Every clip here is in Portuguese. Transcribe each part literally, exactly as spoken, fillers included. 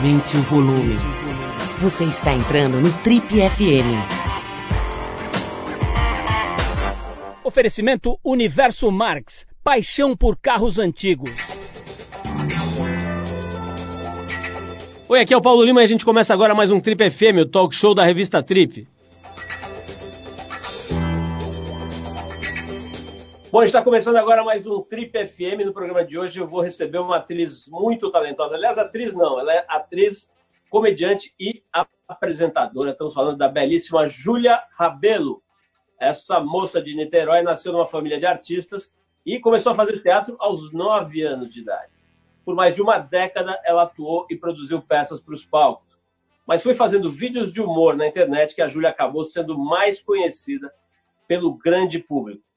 aumente o volume. Você está entrando no Trip F M. Oferecimento Universo Marx. Paixão por carros antigos. Oi, aqui é o Paulo Lima e a gente começa agora mais um Trip F M, o talk show da revista Trip. Bom, está começando agora mais um Trip F M. No programa de hoje eu vou receber uma atriz muito talentosa. Aliás, atriz não, ela é atriz, comediante e apresentadora. Estamos falando da belíssima Júlia Rabello. Essa moça de Niterói nasceu numa família de artistas e começou a fazer teatro aos nove anos de idade. Por mais de uma década ela atuou e produziu peças para os palcos. Mas foi fazendo vídeos de humor na internet que a Júlia acabou sendo mais conhecida pelo grande público.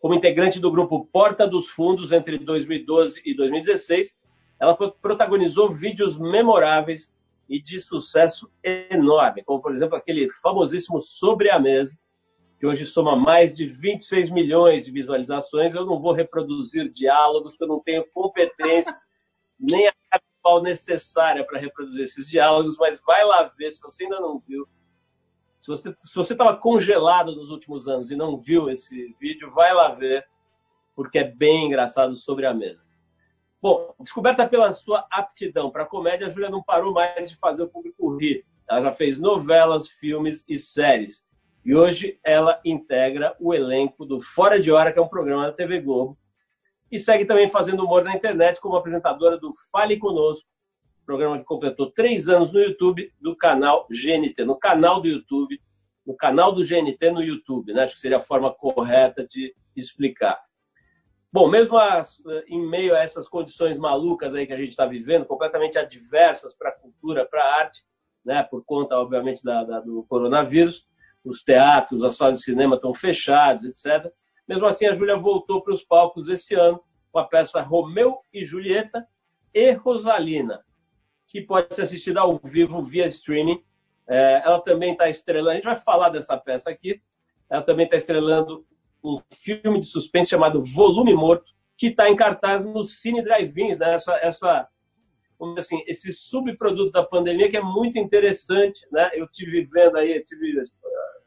Como integrante do grupo Porta dos Fundos, entre dois mil e doze e dois mil e dezesseis, ela protagonizou vídeos memoráveis e de sucesso enorme, como, por exemplo, aquele famosíssimo Sobre a Mesa, que hoje soma mais de vinte e seis milhões de visualizações. Eu não vou reproduzir diálogos, porque eu não tenho competência nem a capital necessária para reproduzir esses diálogos, mas vai lá ver, se você ainda não viu. Se você estava congelado nos últimos anos e não viu esse vídeo, vai lá ver, porque é bem engraçado Sobre a Mesa. Bom, descoberta pela sua aptidão para comédia, a Júlia não parou mais de fazer o público rir. Ela já fez novelas, filmes e séries. E hoje ela integra o elenco do Fora de Hora, que é um programa da T V Globo. E segue também fazendo humor na internet como apresentadora do Fale Conosco, programa que completou três anos no YouTube do canal G N T, no canal do YouTube, no canal do G N T no YouTube, né? Acho que seria a forma correta de explicar. Bom, mesmo as, em meio a essas condições malucas aí que a gente está vivendo, completamente adversas para a cultura, para a arte, né? Por conta, obviamente, da, da, do coronavírus, os teatros, as salas de cinema estão fechadas, etcétera. Mesmo assim, a Júlia voltou para os palcos esse ano com a peça Romeu e Julieta e Rosalina, que pode ser assistida ao vivo via streaming. É, ela também está estrelando, a gente vai falar dessa peça aqui, ela também está estrelando um filme de suspense chamado Volume Morto, que está em cartaz no Cine Drive-Ins, né? essa, essa, assim, esse subproduto da pandemia que é muito interessante, né? Eu tive vendo aí, eu tive a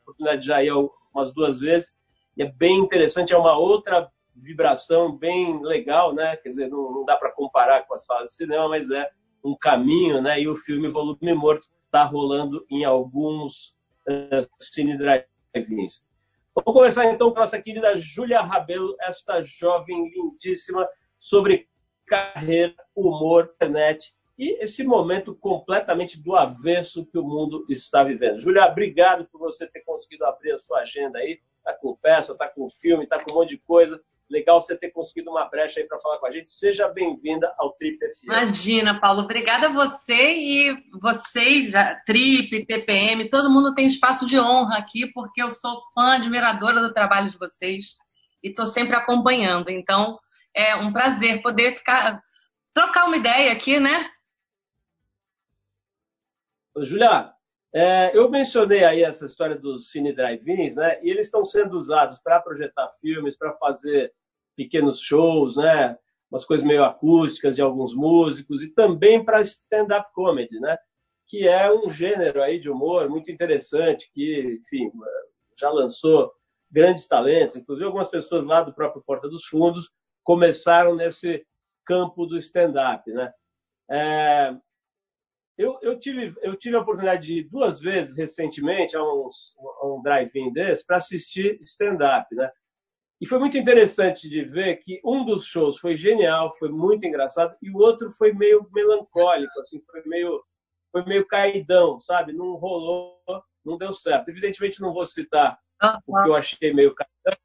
oportunidade de já ir umas duas vezes, e é bem interessante, é uma outra vibração bem legal, né? Quer dizer, não, não dá para comparar com a sala de cinema, mas é um caminho, né? E o filme Volume Morto está rolando em alguns uh, Cine Drive-Ins. Vamos conversar então com a nossa querida Júlia Rabello, esta jovem lindíssima, sobre carreira, humor, internet e esse momento completamente do avesso que o mundo está vivendo. Júlia, obrigado por você ter conseguido abrir a sua agenda aí. Está com peça, está com filme, está com um monte de coisa. Legal você ter conseguido uma brecha aí para falar com a gente. Seja bem-vinda ao Trip F M. Imagina, Paulo. Obrigada a você e vocês, Trip, T P M, todo mundo tem espaço de honra aqui, porque eu sou fã, admiradora do trabalho de vocês e estou sempre acompanhando. Então, é um prazer poder ficar, trocar uma ideia aqui, né? Júlia, é, eu mencionei aí essa história dos Cine Drive-Ins, né? E eles estão sendo usados para projetar filmes, para fazer pequenos shows, né? Umas coisas meio acústicas de alguns músicos, e também para stand-up comedy, né? Que é um gênero aí de humor muito interessante, que, enfim, já lançou grandes talentos, inclusive algumas pessoas lá do próprio Porta dos Fundos começaram nesse campo do stand-up, né? É, eu, eu, tive, eu tive a oportunidade de ir duas vezes recentemente a um, um drive-in desse para assistir stand-up, né? E foi muito interessante de ver que um dos shows foi genial, foi muito engraçado, e o outro foi meio melancólico, assim, foi meio, foi meio caidão, sabe? Não rolou, não deu certo. Evidentemente não vou citar o que eu achei meio caidão,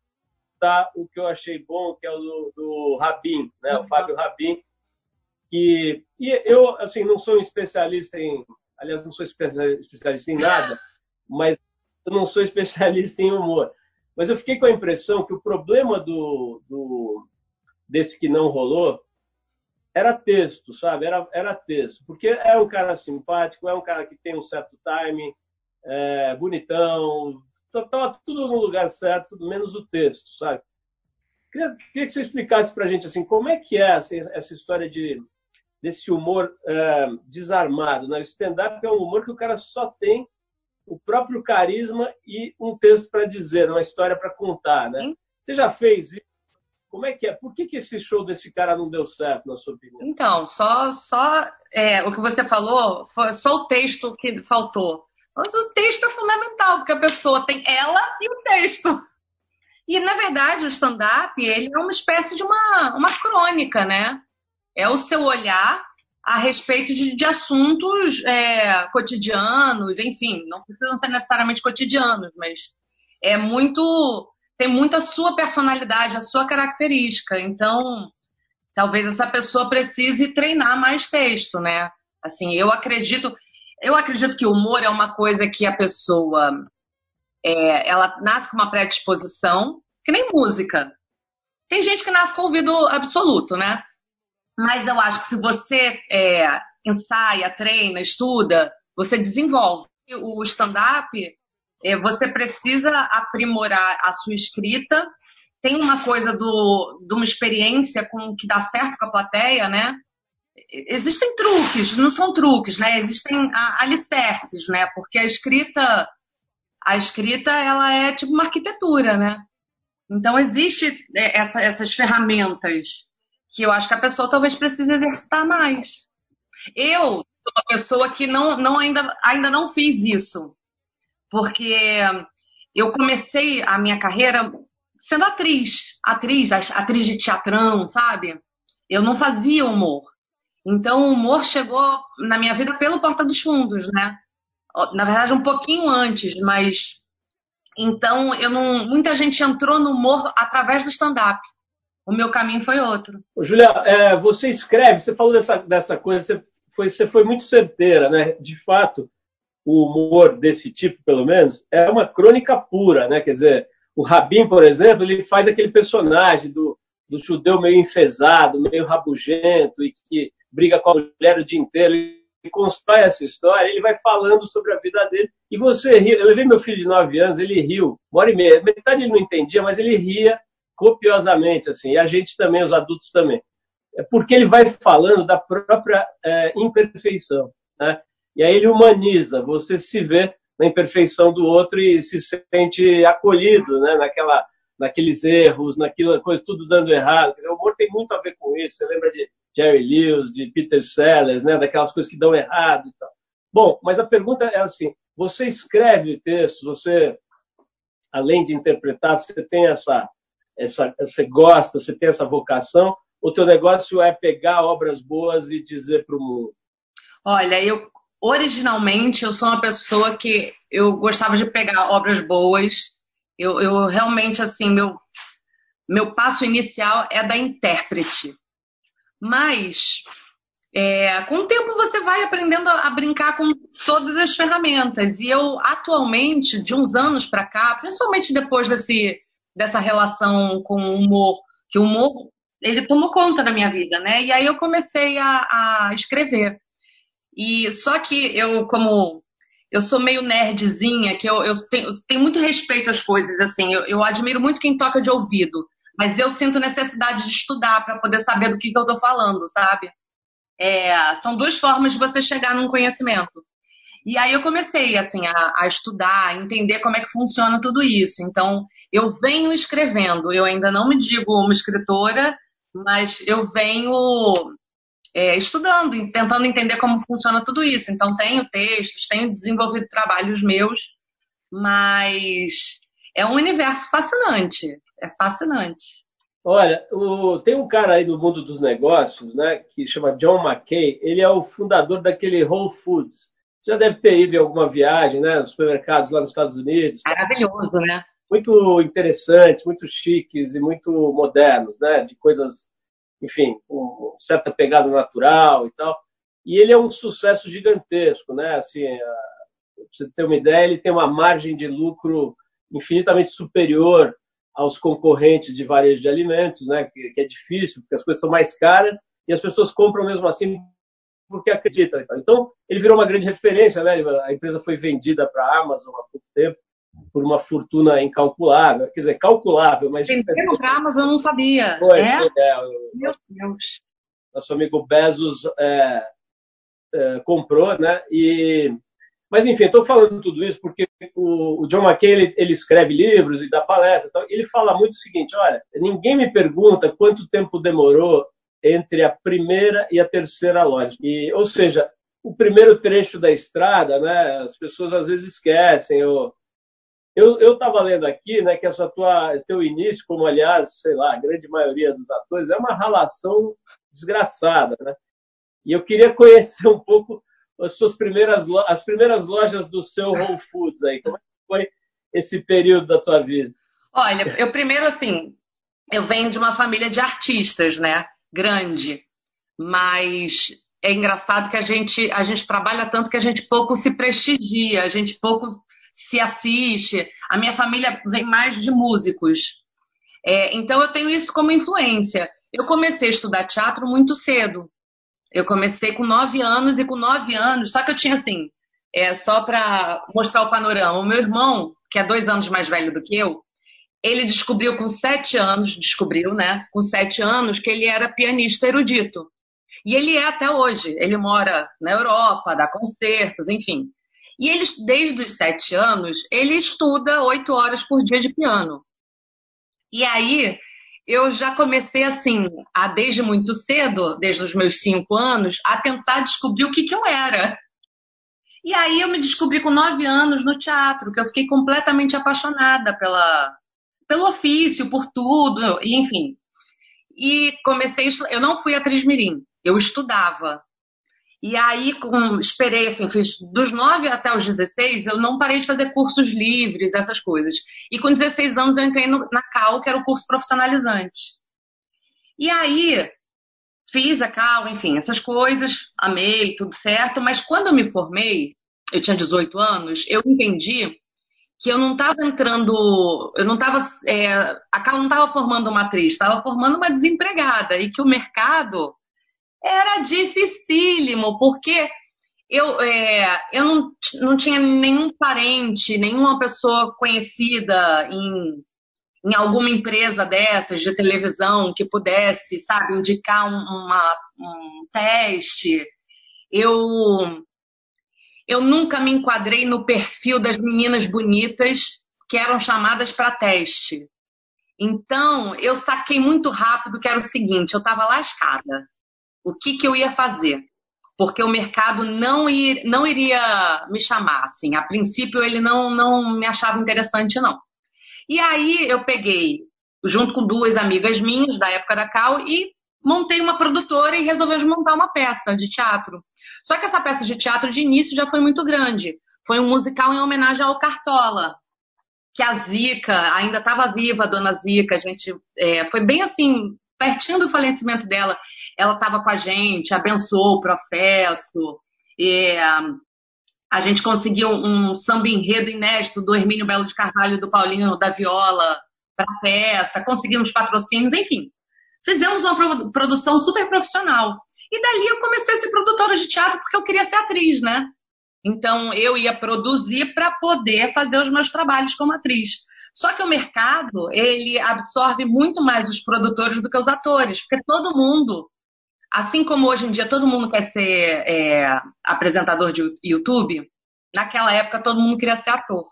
tá? O que eu achei bom, que é o do, do Rabin, né? O Fábio Rabin. E, e eu, assim, não sou um especialista em... Aliás, não sou especialista em nada, mas eu não sou especialista em humor. Mas eu fiquei com a impressão que o problema do, do, desse que não rolou era texto, sabe? Era, era texto. Porque é um cara simpático, é um cara que tem um certo timing, é, bonitão, estava tudo no lugar certo, menos o texto, sabe? Queria, queria que você explicasse pra gente, assim, como é que é assim, essa história de... desse humor uh, desarmado, né? O stand-up é um humor que o cara só tem o próprio carisma e um texto para dizer, uma história para contar, né? Sim. Você já fez isso? Como é que é? Por que, que esse show desse cara não deu certo, na sua opinião? Então, só, só é, o que você falou, foi só o texto que faltou. Mas o texto é fundamental, porque a pessoa tem ela e o texto. E, na verdade, o stand-up, ele é uma espécie de uma, uma crônica, né? É o seu olhar a respeito de, de assuntos é, cotidianos, enfim, não precisam ser necessariamente cotidianos, mas é muito... tem muito a sua personalidade, a sua característica. Então, talvez essa pessoa precise treinar mais texto, né? Assim, eu acredito... Eu acredito que o humor é uma coisa que a pessoa... É, ela nasce com uma predisposição, que nem música. Tem gente que nasce com ouvido absoluto, né? Mas eu acho que se você é, ensaia, treina, estuda, você desenvolve. O stand-up... Você precisa aprimorar a sua escrita. Tem uma coisa do, de uma experiência com que dá certo com a plateia, né? Existem truques, não são truques, né? Existem alicerces, né? Porque a escrita, a escrita ela é tipo uma arquitetura, né? Então, existem essa, essas ferramentas que eu acho que a pessoa talvez precise exercitar mais. Eu sou uma pessoa que não, não ainda, ainda não fiz isso. Porque eu comecei a minha carreira sendo atriz, atriz, atriz de teatrão, sabe? Eu não fazia humor. Então, o humor chegou na minha vida pelo Porta dos Fundos, né? Na verdade, um pouquinho antes, mas... Então, eu não... muita gente entrou no humor através do stand-up. O meu caminho foi outro. Júlia, é, você escreve, você falou dessa, dessa coisa, você foi, você foi muito certeira, né? De fato... o humor desse tipo, pelo menos, é uma crônica pura, né? Quer dizer, o Rabin, por exemplo, ele faz aquele personagem do, do judeu meio enfesado, meio rabugento, e que briga com a mulher o dia inteiro, ele constrói essa história, ele vai falando sobre a vida dele, e você ri. Eu levei meu filho de nove anos, ele riu, uma hora e meia, metade ele não entendia, mas ele ria copiosamente, assim, e a gente também, os adultos também. É porque ele vai falando da própria é, imperfeição, né? E aí ele humaniza, você se vê na imperfeição do outro e se sente acolhido, né? Naquela, naqueles erros, naquela coisa, tudo dando errado. O humor tem muito a ver com isso. Você lembra de Jerry Lewis, de Peter Sellers, né? Daquelas coisas que dão errado e tal. Bom, mas a pergunta é assim, você escreve textos, você, além de interpretar, você tem essa, essa, você gosta, você tem essa vocação, ou teu negócio é pegar obras boas e dizer para o mundo? Olha, eu... Originalmente, eu sou uma pessoa que eu gostava de pegar obras boas. Eu, eu realmente, assim, meu, meu passo inicial é da intérprete. Mas, é, com o tempo, você vai aprendendo a, a brincar com todas as ferramentas. E eu, atualmente, de uns anos para cá, principalmente depois desse, dessa relação com o humor, que o humor, ele tomou conta da minha vida, né? E aí eu comecei a, a escrever. E só que eu, como eu sou meio nerdzinha, que eu, eu, tenho, eu tenho muito respeito às coisas, assim, eu, eu admiro muito quem toca de ouvido, mas eu sinto necessidade de estudar para poder saber do que, que eu tô falando, sabe? É, são duas formas de você chegar num conhecimento. E aí eu comecei, assim, a, a estudar, a entender como é que funciona tudo isso. Então, eu venho escrevendo, eu ainda não me digo uma escritora, mas eu venho... É, estudando, tentando entender como funciona tudo isso. Então, tenho textos, tenho desenvolvido trabalhos meus, mas é um universo fascinante. É fascinante. Olha, o, tem um cara aí do mundo dos negócios, né, que chama John Mackey. Ele é o fundador daquele Whole Foods. Você já deve ter ido em alguma viagem, né, nos supermercados lá nos Estados Unidos. Maravilhoso, né? Muito interessantes, muito chiques e muito modernos, né, de coisas... enfim, com certa pegada natural e tal, e ele é um sucesso gigantesco, né, assim, pra você ter uma ideia, ele tem uma margem de lucro infinitamente superior aos concorrentes de varejo de alimentos, né, que, que é difícil, porque as coisas são mais caras, e as pessoas compram mesmo assim porque acreditam. Então, ele virou uma grande referência, né, a empresa foi vendida para a Amazon há pouco tempo, por uma fortuna incalculável, quer dizer, calculável, mas... Venderam para a Amazon, eu não sabia. Foi, é? É, eu, Meu Deus. nosso amigo Bezos é, é, comprou, né? E, mas, enfim, estou falando tudo isso porque o, o John Mackey, ele, ele escreve livros e dá palestra e tal, e ele fala muito o seguinte, olha, ninguém me pergunta quanto tempo demorou entre a primeira e a terceira loja. E, ou seja, o primeiro trecho da estrada, né, as pessoas às vezes esquecem. Eu estava eu, eu lendo aqui, né, que essa tua, teu início, como aliás, sei lá, a grande maioria dos atores, é uma relação desgraçada, né? E eu queria conhecer um pouco as suas primeiras, as primeiras lojas do seu Whole Foods aí. Como foi esse período da tua vida? Olha, eu primeiro, assim, eu venho de uma família de artistas, né? Grande, mas é engraçado que a gente, a gente trabalha tanto que a gente pouco se prestigia, a gente pouco se assiste. A minha família vem mais de músicos. É, então, eu tenho isso como influência. Eu comecei a estudar teatro muito cedo. Eu comecei com nove anos e com nove anos, só que eu tinha assim, é, só para mostrar o panorama, o meu irmão, que é dois anos mais velho do que eu, ele descobriu com sete anos, descobriu, né? Com sete anos que ele era pianista erudito. E ele é até hoje. Ele mora na Europa, dá concertos, enfim. E ele, desde os sete anos, ele estuda oito horas por dia de piano. E aí, eu já comecei assim, a, desde muito cedo, desde os meus cinco anos, a tentar descobrir o que, que eu era. E aí eu me descobri com nove anos no teatro, que eu fiquei completamente apaixonada pela... pelo ofício, por tudo, enfim. E comecei, eu não fui atriz mirim, eu estudava. E aí, com, esperei, assim, fiz dos nove até os dezesseis, eu não parei de fazer cursos livres, essas coisas. E com dezesseis anos eu entrei no, na C A L, que era o curso profissionalizante. E aí, fiz a C A L, enfim, essas coisas, amei, tudo certo. Mas quando eu me formei, eu tinha dezoito anos, eu entendi que eu não estava entrando, eu não estava, é, a Cal não estava formando uma atriz, estava formando uma desempregada, e que o mercado era dificílimo, porque eu, é, eu não, não tinha nenhum parente, nenhuma pessoa conhecida em, em alguma empresa dessas de televisão que pudesse, sabe, indicar um, uma, um teste. Eu... Eu nunca me enquadrei no perfil das meninas bonitas que eram chamadas para teste. Então, eu saquei muito rápido que era o seguinte, eu estava lascada. O que, que eu ia fazer? Porque o mercado não, ir, não iria me chamar, assim. A princípio, ele não, não me achava interessante, não. E aí, eu peguei, junto com duas amigas minhas da época da C A U, e montei uma produtora e resolvemos montar uma peça de teatro. Só que essa peça de teatro, de início, já foi muito grande. Foi um musical em homenagem ao Cartola, que a Zica, ainda estava viva a dona Zica, a gente é, foi bem assim, pertinho do falecimento dela. Ela estava com a gente, abençoou o processo. É, a gente conseguiu um samba-enredo inédito do Hermínio Belo de Carvalho e do Paulinho da Viola para a peça. Conseguimos patrocínios, enfim. Fizemos uma produção super profissional. E dali eu comecei a ser produtora de teatro porque eu queria ser atriz, né? Então eu ia produzir para poder fazer os meus trabalhos como atriz. Só que o mercado, ele absorve muito mais os produtores do que os atores. Porque todo mundo, assim como hoje em dia todo mundo quer ser é, apresentador de YouTube, naquela época todo mundo queria ser ator.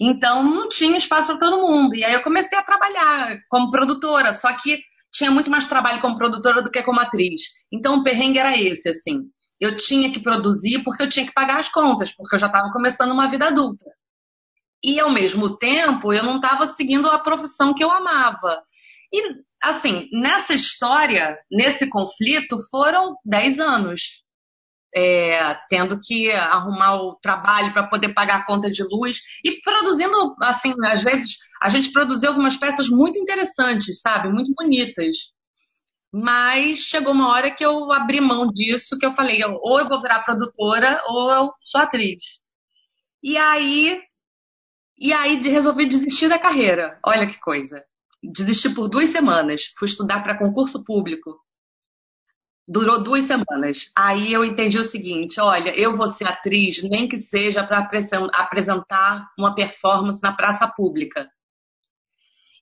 Então não tinha espaço para todo mundo. E aí eu comecei a trabalhar como produtora, só que tinha muito mais trabalho como produtora do que como atriz. Então, o perrengue era esse, assim. Eu tinha que produzir porque eu tinha que pagar as contas, porque eu já estava começando uma vida adulta. E, ao mesmo tempo, eu não estava seguindo a profissão que eu amava. E, assim, nessa história, nesse conflito, foram dez anos. É, tendo que arrumar o trabalho para poder pagar a conta de luz. E produzindo, assim, às vezes... A gente produziu algumas peças muito interessantes, sabe? Muito bonitas. Mas chegou uma hora que eu abri mão disso, que eu falei, ou eu vou virar produtora, ou eu sou atriz. E aí, e aí resolvi desistir da carreira. Olha que coisa. Desisti por duas semanas. Fui estudar para concurso público. Durou duas semanas. Aí eu entendi o seguinte, olha, eu vou ser atriz, nem que seja para apresentar uma performance na praça pública.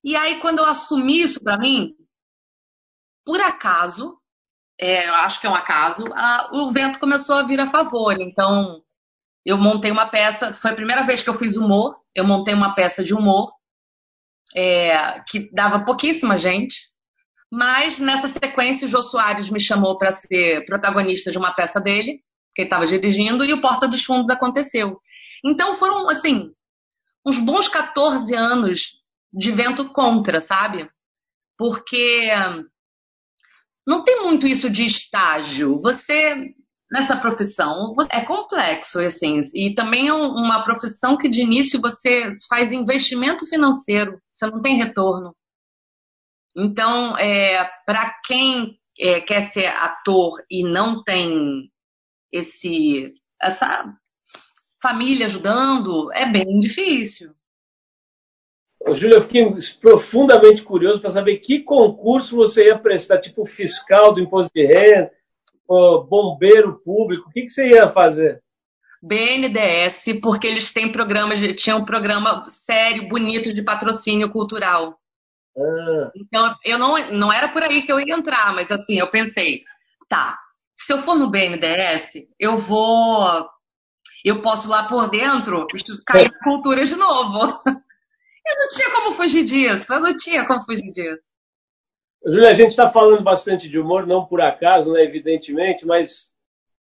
E aí, quando eu assumi isso pra mim, por acaso, é, acho que é um acaso, a, o vento começou a vir a favor. Então, eu montei uma peça, foi a primeira vez que eu fiz humor, eu montei uma peça de humor, é, que dava pouquíssima gente, mas nessa sequência o Jô Soares me chamou para ser protagonista de uma peça dele, que ele estava dirigindo, e o Porta dos Fundos aconteceu. Então foram, assim, uns bons quatorze anos de vento contra, sabe? Porque não tem muito isso de estágio. Você, nessa profissão, é complexo, assim, e também é uma profissão que de início você faz investimento financeiro, você não tem retorno. Então, é, para quem é, quer ser ator e não tem esse, essa família ajudando, é bem difícil. Júlia, eu fiquei profundamente curioso para saber que concurso você ia prestar, tipo fiscal do imposto de renda, bombeiro público, o que, que você ia fazer? B N D E S, porque eles têm programas, tinham um programa sério, bonito, de patrocínio cultural. Ah. Então, eu não, não era por aí que eu ia entrar, mas assim, eu pensei, tá, se eu for no B N D E S, eu vou, eu posso lá por dentro cair na cultura de novo. Eu não tinha como fugir disso, eu não tinha como fugir disso. Júlia, a gente está falando bastante de humor, não por acaso, né, evidentemente, mas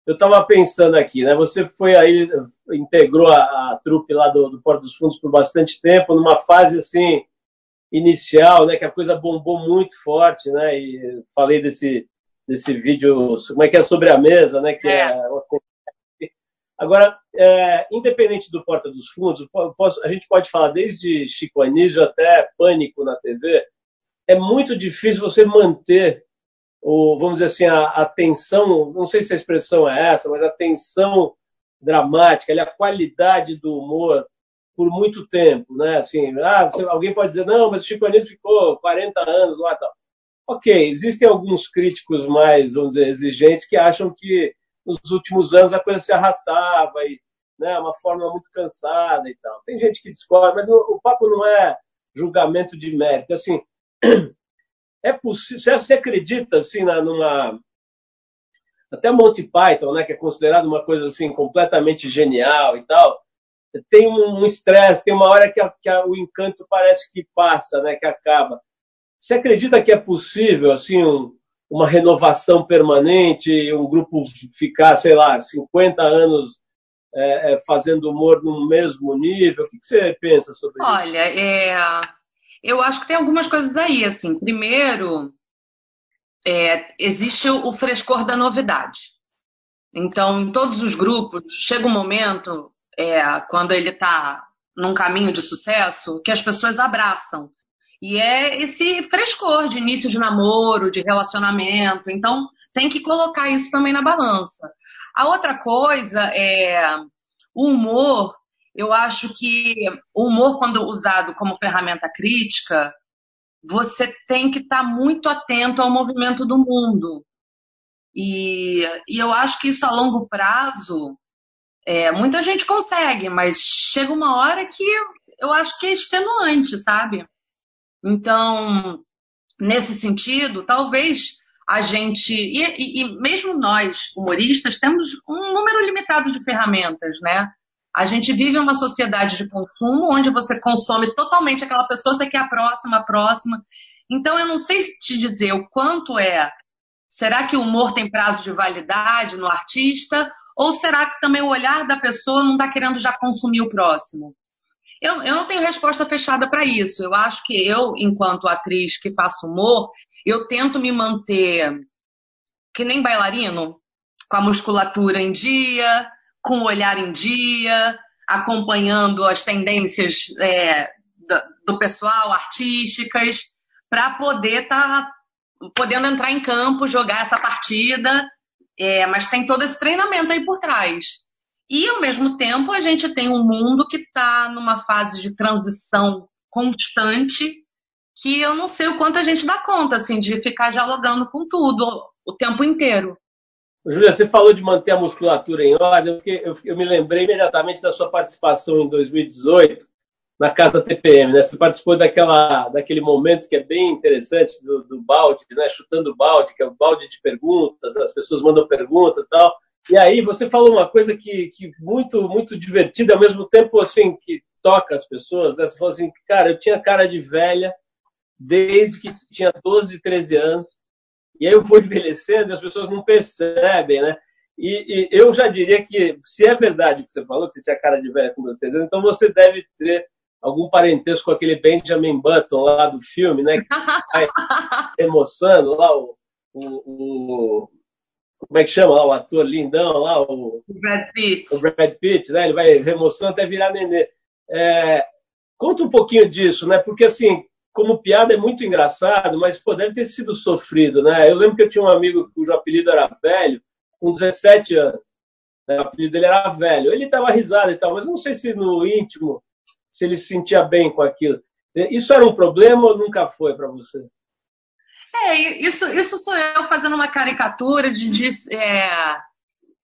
eu estava pensando aqui, né? Você foi aí, integrou a, a trupe lá do, do Porta dos Fundos por bastante tempo, numa fase assim, inicial, né, que a coisa bombou muito forte, né? E falei desse, desse vídeo, como é que é, Sobre a Mesa, né? Que é. É uma... Agora, é, independente do Porta dos Fundos, posso, a gente pode falar desde Chico Anísio até Pânico na T V, é muito difícil você manter, o, vamos dizer assim, a, a tensão, não sei se a expressão é essa, mas a tensão dramática, a qualidade do humor por muito tempo, né? Assim, ah, você, alguém pode dizer, não, mas o Chico Anísio ficou quarenta anos lá e tal. Ok, existem alguns críticos mais, vamos dizer, exigentes que acham que nos últimos anos a coisa se arrastava, e, né, uma fórmula muito cansada e tal. Tem gente que discorda, mas o, o papo não é julgamento de mérito. Assim, é possível, você acredita assim, na, numa... Até Monty Python, né, que é considerado uma coisa assim, completamente genial e tal, tem um estresse, um tem uma hora que, a, que a, o encanto parece que passa, né, que acaba. Você acredita que é possível assim, um... uma renovação permanente, um grupo ficar, sei lá, cinquenta anos é, fazendo humor no mesmo nível? O que você pensa sobre isso? Olha, é, eu acho que tem algumas coisas aí, assim. Primeiro, é, existe o frescor da novidade. Então, em todos os grupos, chega um momento, é, quando ele está num caminho de sucesso, que as pessoas abraçam. E é esse frescor de início de namoro, de relacionamento. Então, tem que colocar isso também na balança. A outra coisa é o humor. Eu acho que o humor, quando usado como ferramenta crítica, você tem que estar muito atento ao movimento do mundo. E, e eu acho que isso a longo prazo, é, muita gente consegue, mas chega uma hora que eu acho que é extenuante, sabe? Então, nesse sentido, talvez a gente, e, e, e mesmo nós, humoristas, temos um número limitado de ferramentas, né? A gente vive uma sociedade de consumo onde você consome totalmente aquela pessoa, você quer a próxima, a próxima. Então, eu não sei te dizer o quanto é, será que o humor tem prazo de validade no artista? Ou será que também o olhar da pessoa não está querendo já consumir o próximo? Eu, eu não tenho resposta fechada para isso. Eu acho que eu, enquanto atriz que faço humor, eu tento me manter que nem bailarino, com a musculatura em dia, com o olhar em dia, acompanhando as tendências é, do, do pessoal, artísticas, para poder estar tá, podendo entrar em campo, jogar essa partida. É, mas tem todo esse treinamento aí por trás. E, ao mesmo tempo, a gente tem um mundo que está numa fase de transição constante que eu não sei o quanto a gente dá conta, assim, de ficar dialogando com tudo o tempo inteiro. Júlia, você falou de manter a musculatura em ordem. Eu, fiquei, eu, eu me lembrei imediatamente da sua participação em dois mil e dezoito na Casa T P M, né? Você participou daquela, daquele momento que é bem interessante do, do balde, né? Chutando o balde, que é o balde de perguntas, as pessoas mandam perguntas e tal. E aí você falou uma coisa que, que muito, muito divertida, ao mesmo tempo assim, que toca as pessoas, né? Você falou assim, cara, eu tinha cara de velha desde que tinha doze, treze anos, e aí eu vou envelhecendo e as pessoas não percebem, né? E, e eu já diria que, se é verdade o que você falou, que você tinha cara de velha com doze, treze anos, então você deve ter algum parentesco com aquele Benjamin Button lá do filme, né? Que vai emocionando lá o, o, o... Como é que chama lá o ator lindão lá? O Brad Pitt. O Brad Pitt, né? Ele vai emocionando até virar nenê. É, conta um pouquinho disso, né? Porque, assim, como piada é muito engraçado, mas pô, deve ter sido sofrido, né? Eu lembro que eu tinha um amigo cujo apelido era Velho, com dezessete anos. Né? O apelido dele era Velho. Ele dava risada e tal, mas eu não sei se no íntimo... se ele se sentia bem com aquilo. Isso era um problema ou nunca foi para você? É, isso, isso sou eu fazendo uma caricatura de, de, é,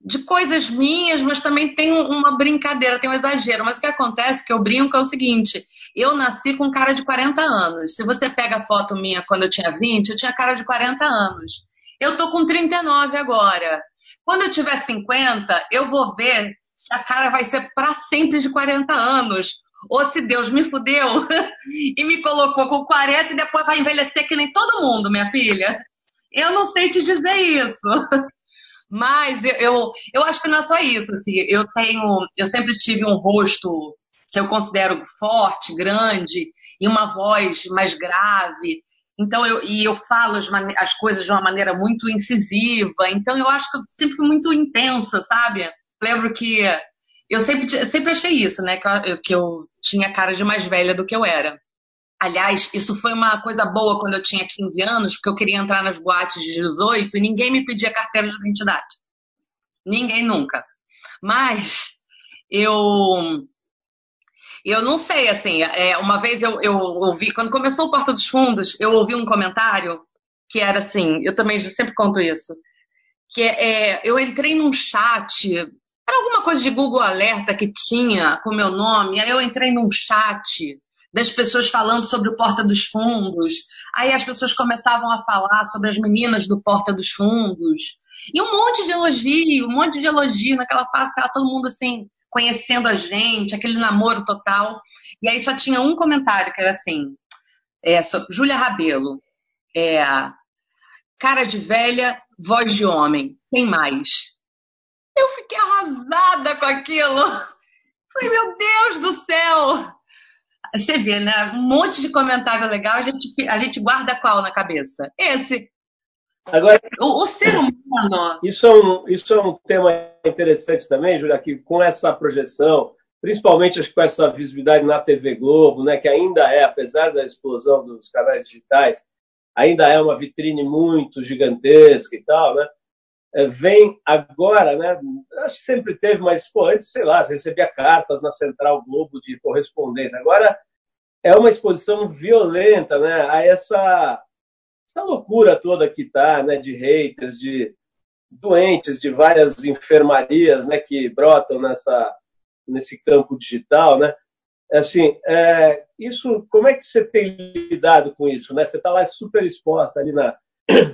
de coisas minhas, mas também tem uma brincadeira, tem um exagero. Mas o que acontece, que eu brinco, é o seguinte, eu nasci com cara de quarenta anos. Se você pega a foto minha quando eu tinha vinte, eu tinha cara de quarenta anos. Eu tô com trinta e nove agora. Quando eu tiver cinquenta, eu vou ver se a cara vai ser para sempre de quarenta anos. Ou se Deus me fudeu e me colocou com quarenta e depois vai envelhecer que nem todo mundo, minha filha. Eu não sei te dizer isso. Mas eu, eu, eu acho que não é só isso. Assim, eu, tenho, eu sempre tive um rosto que eu considero forte, grande, e uma voz mais grave. Então eu, e eu falo as, as coisas de uma maneira muito incisiva. Então eu acho que eu sempre fui muito intensa, sabe? Lembro que... Eu sempre, sempre achei isso, né? Que eu, que eu tinha cara de mais velha do que eu era. Aliás, isso foi uma coisa boa quando eu tinha quinze anos, porque eu queria entrar nas boates de dezoito e ninguém me pedia carteira de identidade. Ninguém nunca. Mas eu... Eu não sei, assim... É, uma vez eu, eu ouvi... Quando começou o Porta dos Fundos, eu ouvi um comentário que era assim... Eu também sempre conto isso. Que é, é, eu entrei num chat... Era alguma coisa de Google Alerta que tinha com o meu nome. Aí eu entrei num chat das pessoas falando sobre o Porta dos Fundos. Aí as pessoas começavam a falar sobre as meninas do Porta dos Fundos. E um monte de elogio, um monte de elogio naquela fase que era todo mundo assim, conhecendo a gente, aquele namoro total. E aí só tinha um comentário que era assim, é, Júlia Rabello, é, cara de velha, voz de homem, sem mais. Eu fiquei arrasada com aquilo. Falei, meu Deus do céu. Você vê, né? Um monte de comentário legal, a gente, a gente guarda qual na cabeça? Esse. Agora, o, o ser humano. Isso é, um, isso é um tema interessante também, Júlia, que com essa projeção, principalmente acho que com essa visibilidade na T V Globo, né, que ainda é, apesar da explosão dos canais digitais, ainda é uma vitrine muito gigantesca e tal, né? Vem agora, né? Acho que sempre teve, mas pô, antes, sei lá, você recebia cartas na Central Globo de correspondência. Agora é uma exposição violenta, né? A essa, essa loucura toda que tá, né? De haters, de doentes, de várias enfermarias, né? Que brotam nessa, nesse campo digital, né? Assim, é, isso, como é que você tem lidado com isso, né? Você tá lá super exposta ali na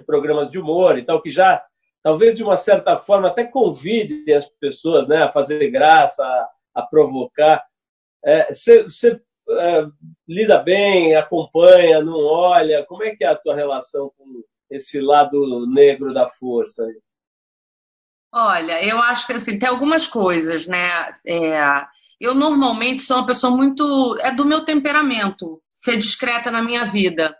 programas de humor e tal, que já talvez, de uma certa forma, até convide as pessoas, né, a fazer graça, a, a provocar. Você é, é, lida bem, acompanha, não olha? Como é que é a tua relação com esse lado negro da força? Olha, eu acho que assim, tem algumas coisas, né? É, eu normalmente sou uma pessoa muito... É do meu temperamento ser discreta na minha vida.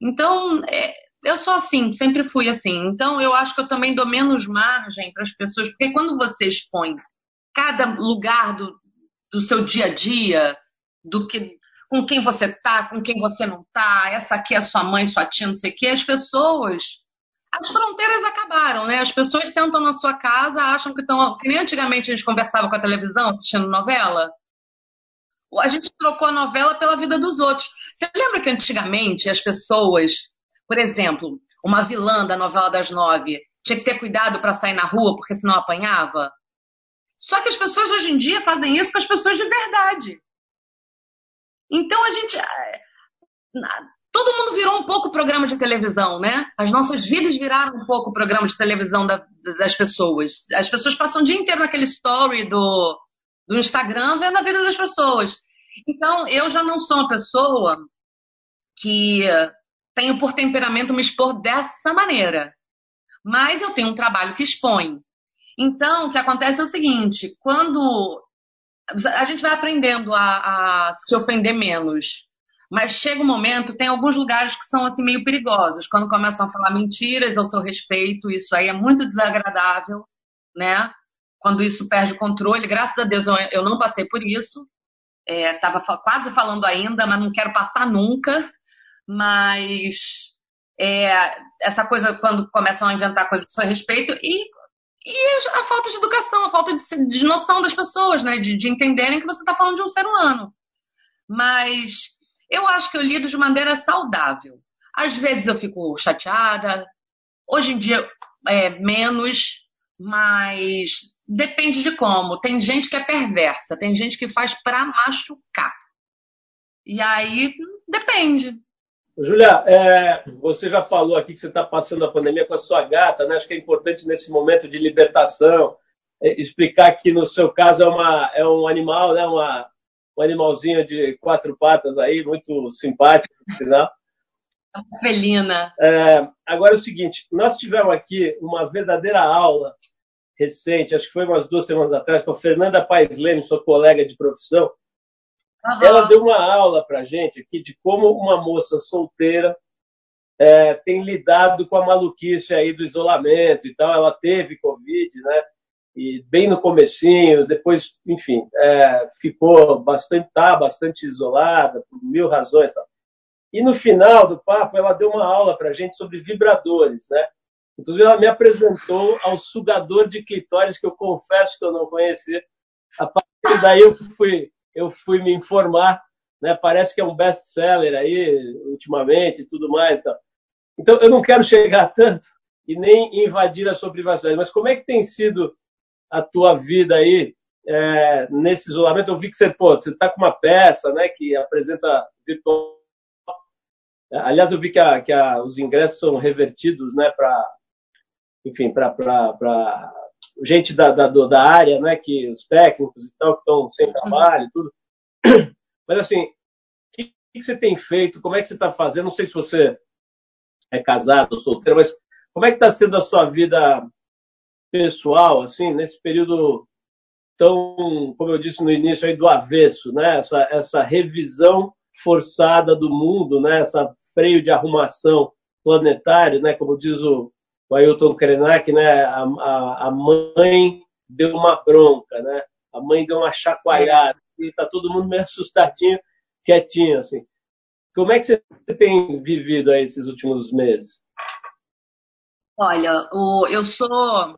Então... É, eu sou assim, sempre fui assim. Então, eu acho que eu também dou menos margem para as pessoas. Porque quando você expõe cada lugar do, do seu dia a dia, do que, com quem você tá, com quem você não tá, essa aqui é sua mãe, sua tia, não sei o quê, as pessoas... As fronteiras acabaram, né? As pessoas sentam na sua casa, acham que estão... Que nem antigamente a gente conversava com a televisão, assistindo novela. A gente trocou a novela pela vida dos outros. Você lembra que antigamente as pessoas... Por exemplo, uma vilã da novela das nove tinha que ter cuidado para sair na rua, porque senão apanhava. Só que as pessoas hoje em dia fazem isso com as pessoas de verdade. Então a gente... Todo mundo virou um pouco programa de televisão, né? As nossas vidas viraram um pouco programa de televisão da, das pessoas. As pessoas passam o dia inteiro naquele story do, do Instagram vendo a vida das pessoas. Então, eu já não sou uma pessoa que tenho por temperamento me expor dessa maneira. Mas eu tenho um trabalho que expõe. Então, o que acontece é o seguinte, quando a gente vai aprendendo a, a se ofender menos... Mas chega um momento, tem alguns lugares que são assim, meio perigosos. Quando começam a falar mentiras ao seu respeito, isso aí é muito desagradável, né? Quando isso perde o controle, graças a Deus eu não passei por isso. Estava é, quase falando ainda, mas não quero passar nunca. Mas é, essa coisa, quando começam a inventar coisas ao seu respeito, e, e a falta de educação, a falta de, de noção das pessoas, né? De, de entenderem que você está falando de um ser humano. Mas... Eu acho que eu lido de maneira saudável. Às vezes eu fico chateada, hoje em dia é menos, mas depende de como. Tem gente que é perversa, tem gente que faz pra machucar. E aí, depende. Júlia, é, você já falou aqui que você está passando a pandemia com a sua gata, né? Acho que é importante nesse momento de libertação é, explicar que no seu caso é, uma, é um animal, né? Uma... Um animalzinho de quatro patas aí, muito simpático, por sinal. Felina. É, agora é o seguinte, nós tivemos aqui uma verdadeira aula recente, acho que foi umas duas semanas atrás, com a Fernanda Paes Leme, sua colega de profissão. Uhum. Ela deu uma aula pra gente aqui de como uma moça solteira é, tem lidado com a maluquice aí do isolamento e tal. Ela teve Covid, né? E bem no comecinho, depois, enfim, é, ficou bastante, tá, bastante isolada, por mil razões. Tá. E no final do papo, ela deu uma aula pra gente sobre vibradores, né? Inclusive, ela me apresentou ao sugador de clitóris, que eu confesso que eu não conhecia. A partir daí, eu fui, eu fui me informar, né? Parece que é um best-seller aí, ultimamente, e tudo mais. Tá. Então, eu não quero chegar tanto e nem invadir a sua privacidade, mas como é que tem sido a tua vida aí, é, nesse isolamento? Eu vi que você, pô, você tá com uma peça, né, que apresenta virtual. Aliás, eu vi que, a, que a, os ingressos são revertidos, né, para, enfim, para para gente da, da, da área, né, que os técnicos e tal, que estão sem trabalho e tudo. Mas, assim, o que, que você tem feito? Como é que você tá fazendo? Não sei se você é casado ou solteiro, mas como é que tá sendo a sua vida pessoal, assim, nesse período tão, como eu disse no início, aí do avesso, né? Essa, essa revisão forçada do mundo, né? Essa freio de arrumação planetário, né? Como diz o, o Ailton Krenak, né? A, a, a mãe deu uma bronca, né? A mãe deu uma chacoalhada. E tá todo mundo meio assustadinho, quietinho, assim. Como é que você tem vivido aí esses últimos meses? Olha, o, eu sou...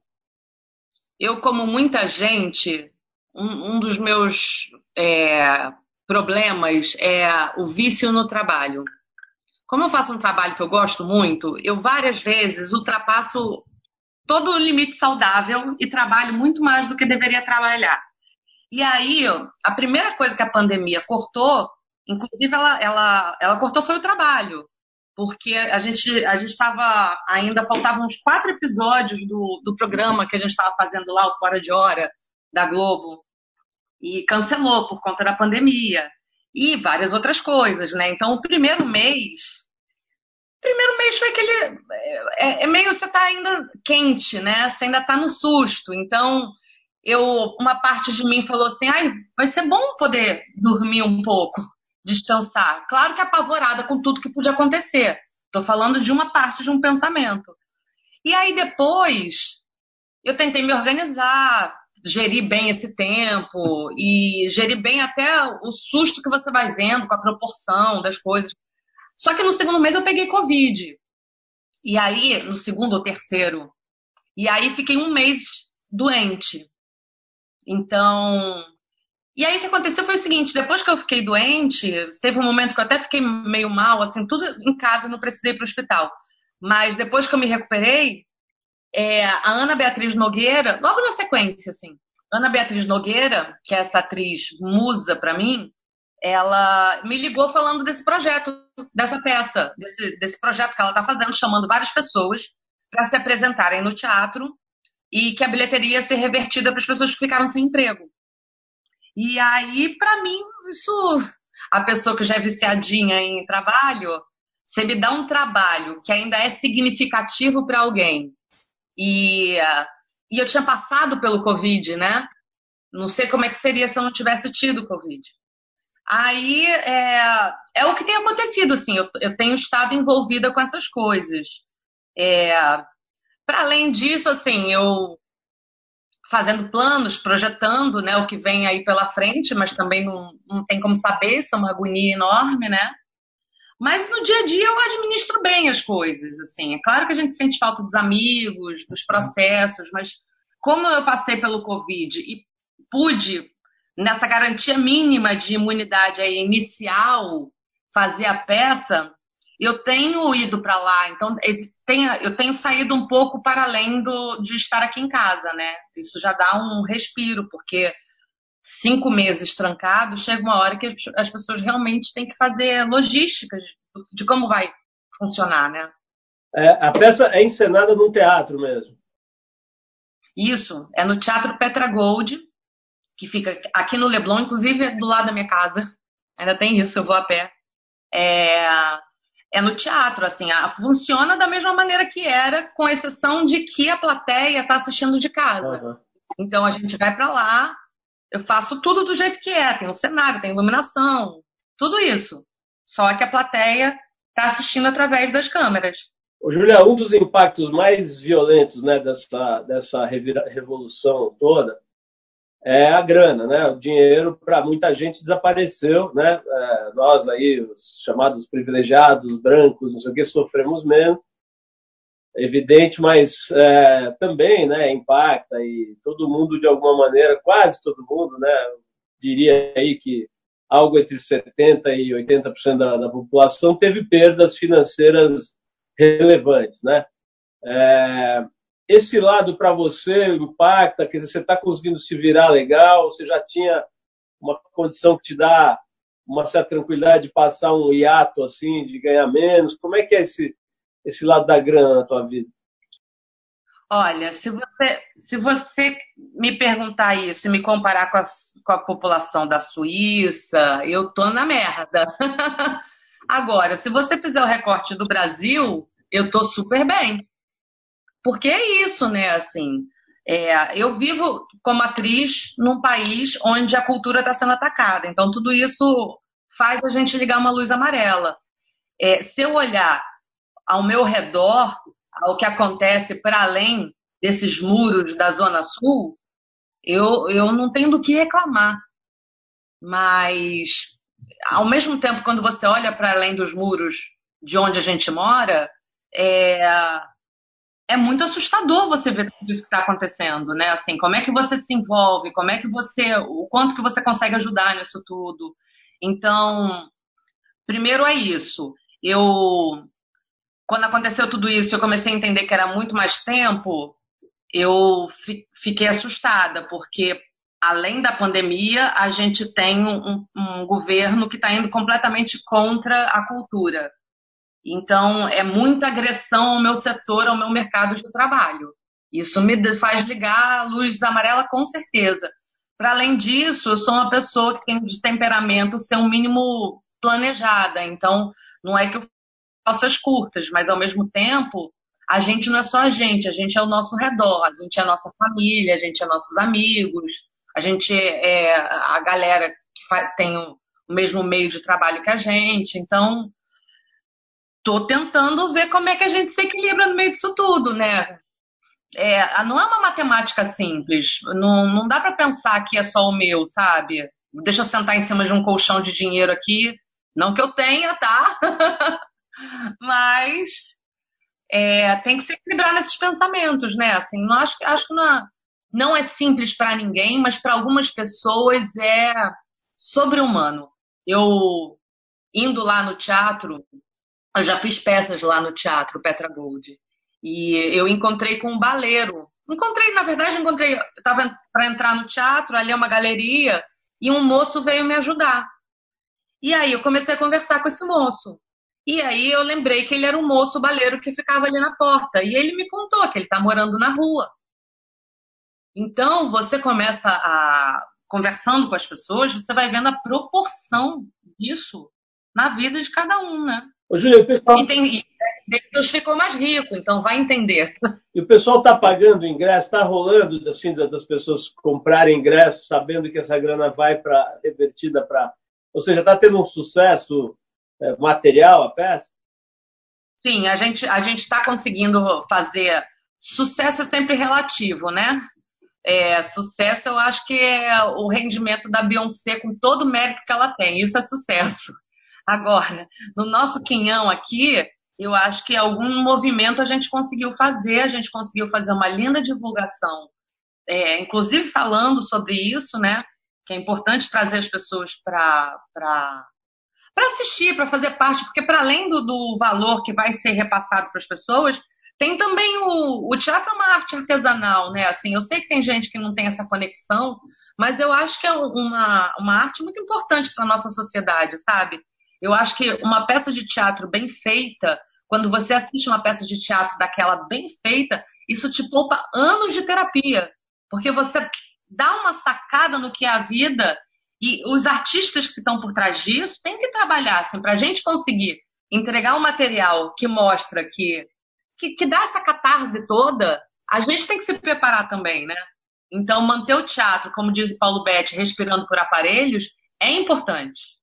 Eu, como muita gente, um, um dos meus é, problemas é o vício no trabalho. Como eu faço um trabalho que eu gosto muito, eu várias vezes ultrapasso todo o limite saudável e trabalho muito mais do que deveria trabalhar. E aí, a primeira coisa que a pandemia cortou, inclusive ela, ela, ela cortou foi o trabalho. Porque a gente a gente estava ainda, faltavam uns quatro episódios do, do programa que a gente estava fazendo lá, o Fora de Hora, da Globo, e cancelou por conta da pandemia, e várias outras coisas, né? Então, o primeiro mês, primeiro mês foi aquele, é, é meio, você está ainda quente, né? Você ainda está no susto, então, eu, uma parte de mim falou assim, ai, vai ser bom poder dormir um pouco, descansar. Claro que apavorada com tudo que podia acontecer. Estou falando de uma parte de um pensamento. E aí depois eu tentei me organizar, gerir bem esse tempo e gerir bem até o susto que você vai vendo com a proporção das coisas. Só que no segundo mês eu peguei Covid. E aí, no segundo ou terceiro, e aí fiquei um mês doente. Então... E aí o que aconteceu foi o seguinte, depois que eu fiquei doente, teve um momento que eu até fiquei meio mal, assim, tudo em casa, não precisei ir para o hospital. Mas depois que eu me recuperei, é, a Ana Beatriz Nogueira, logo na sequência, assim, Ana Beatriz Nogueira, que é essa atriz musa para mim, ela me ligou falando desse projeto, dessa peça, desse, desse projeto que ela está fazendo, chamando várias pessoas para se apresentarem no teatro e que a bilheteria ia ser revertida para as pessoas que ficaram sem emprego. E aí, para mim, isso... A pessoa que já é viciadinha em trabalho, você me dá um trabalho que ainda é significativo para alguém. E, e eu tinha passado pelo Covid, né? Não sei como é que seria se eu não tivesse tido Covid. Aí, é, é o que tem acontecido, assim. Eu, eu tenho estado envolvida com essas coisas. É, para além disso, assim, eu... fazendo planos, projetando, né, o que vem aí pela frente, mas também não, não tem como saber, isso é uma agonia enorme, né? Mas no dia a dia eu administro bem as coisas, assim. É claro que a gente sente falta dos amigos, dos processos, mas como eu passei pelo Covid e pude, nessa garantia mínima de imunidade aí inicial, fazer a peça, eu tenho ido para lá, então... Tenha, eu tenho saído um pouco para além do, de estar aqui em casa, né? Isso já dá um respiro, porque cinco meses trancados, chega uma hora que as pessoas realmente têm que fazer logísticas de como vai funcionar, né? É, a peça é encenada num teatro mesmo? Isso, é no Teatro Petra Gold, que fica aqui no Leblon, inclusive é do lado da minha casa. Ainda tem isso, eu vou a pé. É... É no teatro, assim, funciona da mesma maneira que era, com exceção de que a plateia está assistindo de casa. Uhum. Então, a gente vai para lá, eu faço tudo do jeito que é. Tem um cenário, tem iluminação, tudo isso. Só que a plateia está assistindo através das câmeras. Ô, Júlia, um dos impactos mais violentos, né, dessa, dessa revolução toda é a grana, né? O dinheiro para muita gente desapareceu, né? É, nós aí, os chamados privilegiados, brancos, não sei o que, sofremos menos, evidente, mas é, também, né? Impacta e todo mundo de alguma maneira, quase todo mundo, né? Diria aí que algo entre setenta e oitenta por cento da, da população teve perdas financeiras relevantes, né? É, esse lado para você impacta, quer dizer, você está conseguindo se virar legal, você já tinha uma condição que te dá uma certa tranquilidade de passar um hiato, assim, de ganhar menos. Como é que é esse, esse lado da grana na tua vida? Olha, se você, se você me perguntar isso e me comparar com a, com a população da Suíça, eu tô na merda. Agora, se você fizer o recorte do Brasil, eu tô super bem. Porque é isso, né, assim, é, eu vivo como atriz num país onde a cultura está sendo atacada, então tudo isso faz a gente ligar uma luz amarela. É, se eu olhar ao meu redor, ao que acontece para além desses muros da Zona Sul, eu, eu não tenho do que reclamar. Mas, ao mesmo tempo, quando você olha para além dos muros de onde a gente mora, é... É muito assustador você ver tudo isso que está acontecendo, né? Assim, como é que você se envolve? Como é que você... O quanto que você consegue ajudar nisso tudo? Então, primeiro é isso. Eu... Quando aconteceu tudo isso, eu comecei a entender que era muito mais tempo. Eu f- fiquei assustada, porque além da pandemia, a gente tem um, um governo que está indo completamente contra a cultura. Então, é muita agressão ao meu setor, ao meu mercado de trabalho. Isso me faz ligar a luz amarela com certeza. Para além disso, eu sou uma pessoa que tem de temperamento ser um mínimo planejada. Então, não é que eu faço as curtas, mas ao mesmo tempo, a gente não é só a gente, a gente é o nosso redor, a gente é a nossa família, a gente é nossos amigos, a gente é a galera que tem o mesmo meio de trabalho que a gente. Então... Estou tentando ver como é que a gente se equilibra no meio disso tudo, né? É, não é uma matemática simples. Não, não dá para pensar que é só o meu, sabe? Deixa eu sentar em cima de um colchão de dinheiro aqui. Não que eu tenha, tá? Mas é, tem que se equilibrar nesses pensamentos, né? Assim, não acho, acho que não é, não é simples para ninguém, mas para algumas pessoas é sobre-humano. Eu, indo lá no teatro... Eu já fiz peças lá no Teatro Petra Gold. E eu encontrei com um baleiro. Encontrei, na verdade, encontrei... Eu estava para entrar no teatro, ali é uma galeria, e um moço veio me ajudar. E aí eu comecei a conversar com esse moço. E aí eu lembrei que ele era um moço baleiro que ficava ali na porta. E ele me contou que ele está morando na rua. Então, você começa a conversando com as pessoas, você vai vendo a proporção disso na vida de cada um, né? Ô, Júlia, o pessoal... E, tem... e Deus ficou mais rico, então vai entender. E o pessoal está pagando ingresso, está rolando assim, das pessoas comprarem ingresso, sabendo que essa grana vai para revertida para... Ou seja, está tendo um sucesso... material, a peça? Sim, a gente a gente está conseguindo fazer... Sucesso é sempre relativo, né? É, sucesso eu acho que é o rendimento da Beyoncé com todo o mérito que ela tem. Isso é sucesso. Agora, no nosso quinhão aqui, eu acho que algum movimento a gente conseguiu fazer, a gente conseguiu fazer uma linda divulgação, é, inclusive falando sobre isso, né? Que é importante trazer as pessoas para... Pra... para assistir, para fazer parte, porque para além do, do valor que vai ser repassado para as pessoas, tem também o, o teatro é uma arte artesanal, né? Assim, eu sei que tem gente que não tem essa conexão, mas eu acho que é uma, uma arte muito importante para a nossa sociedade, sabe? Eu acho que uma peça de teatro bem feita, quando você assiste uma peça de teatro daquela bem feita, isso te poupa anos de terapia, porque você dá uma sacada no que é a vida. E os artistas que estão por trás disso têm que trabalhar, assim, para a gente conseguir entregar um material que mostra que, que, que dá essa catarse toda, a gente tem que se preparar também, né? Então, manter o teatro, como diz o Paulo Betti, respirando por aparelhos, é importante.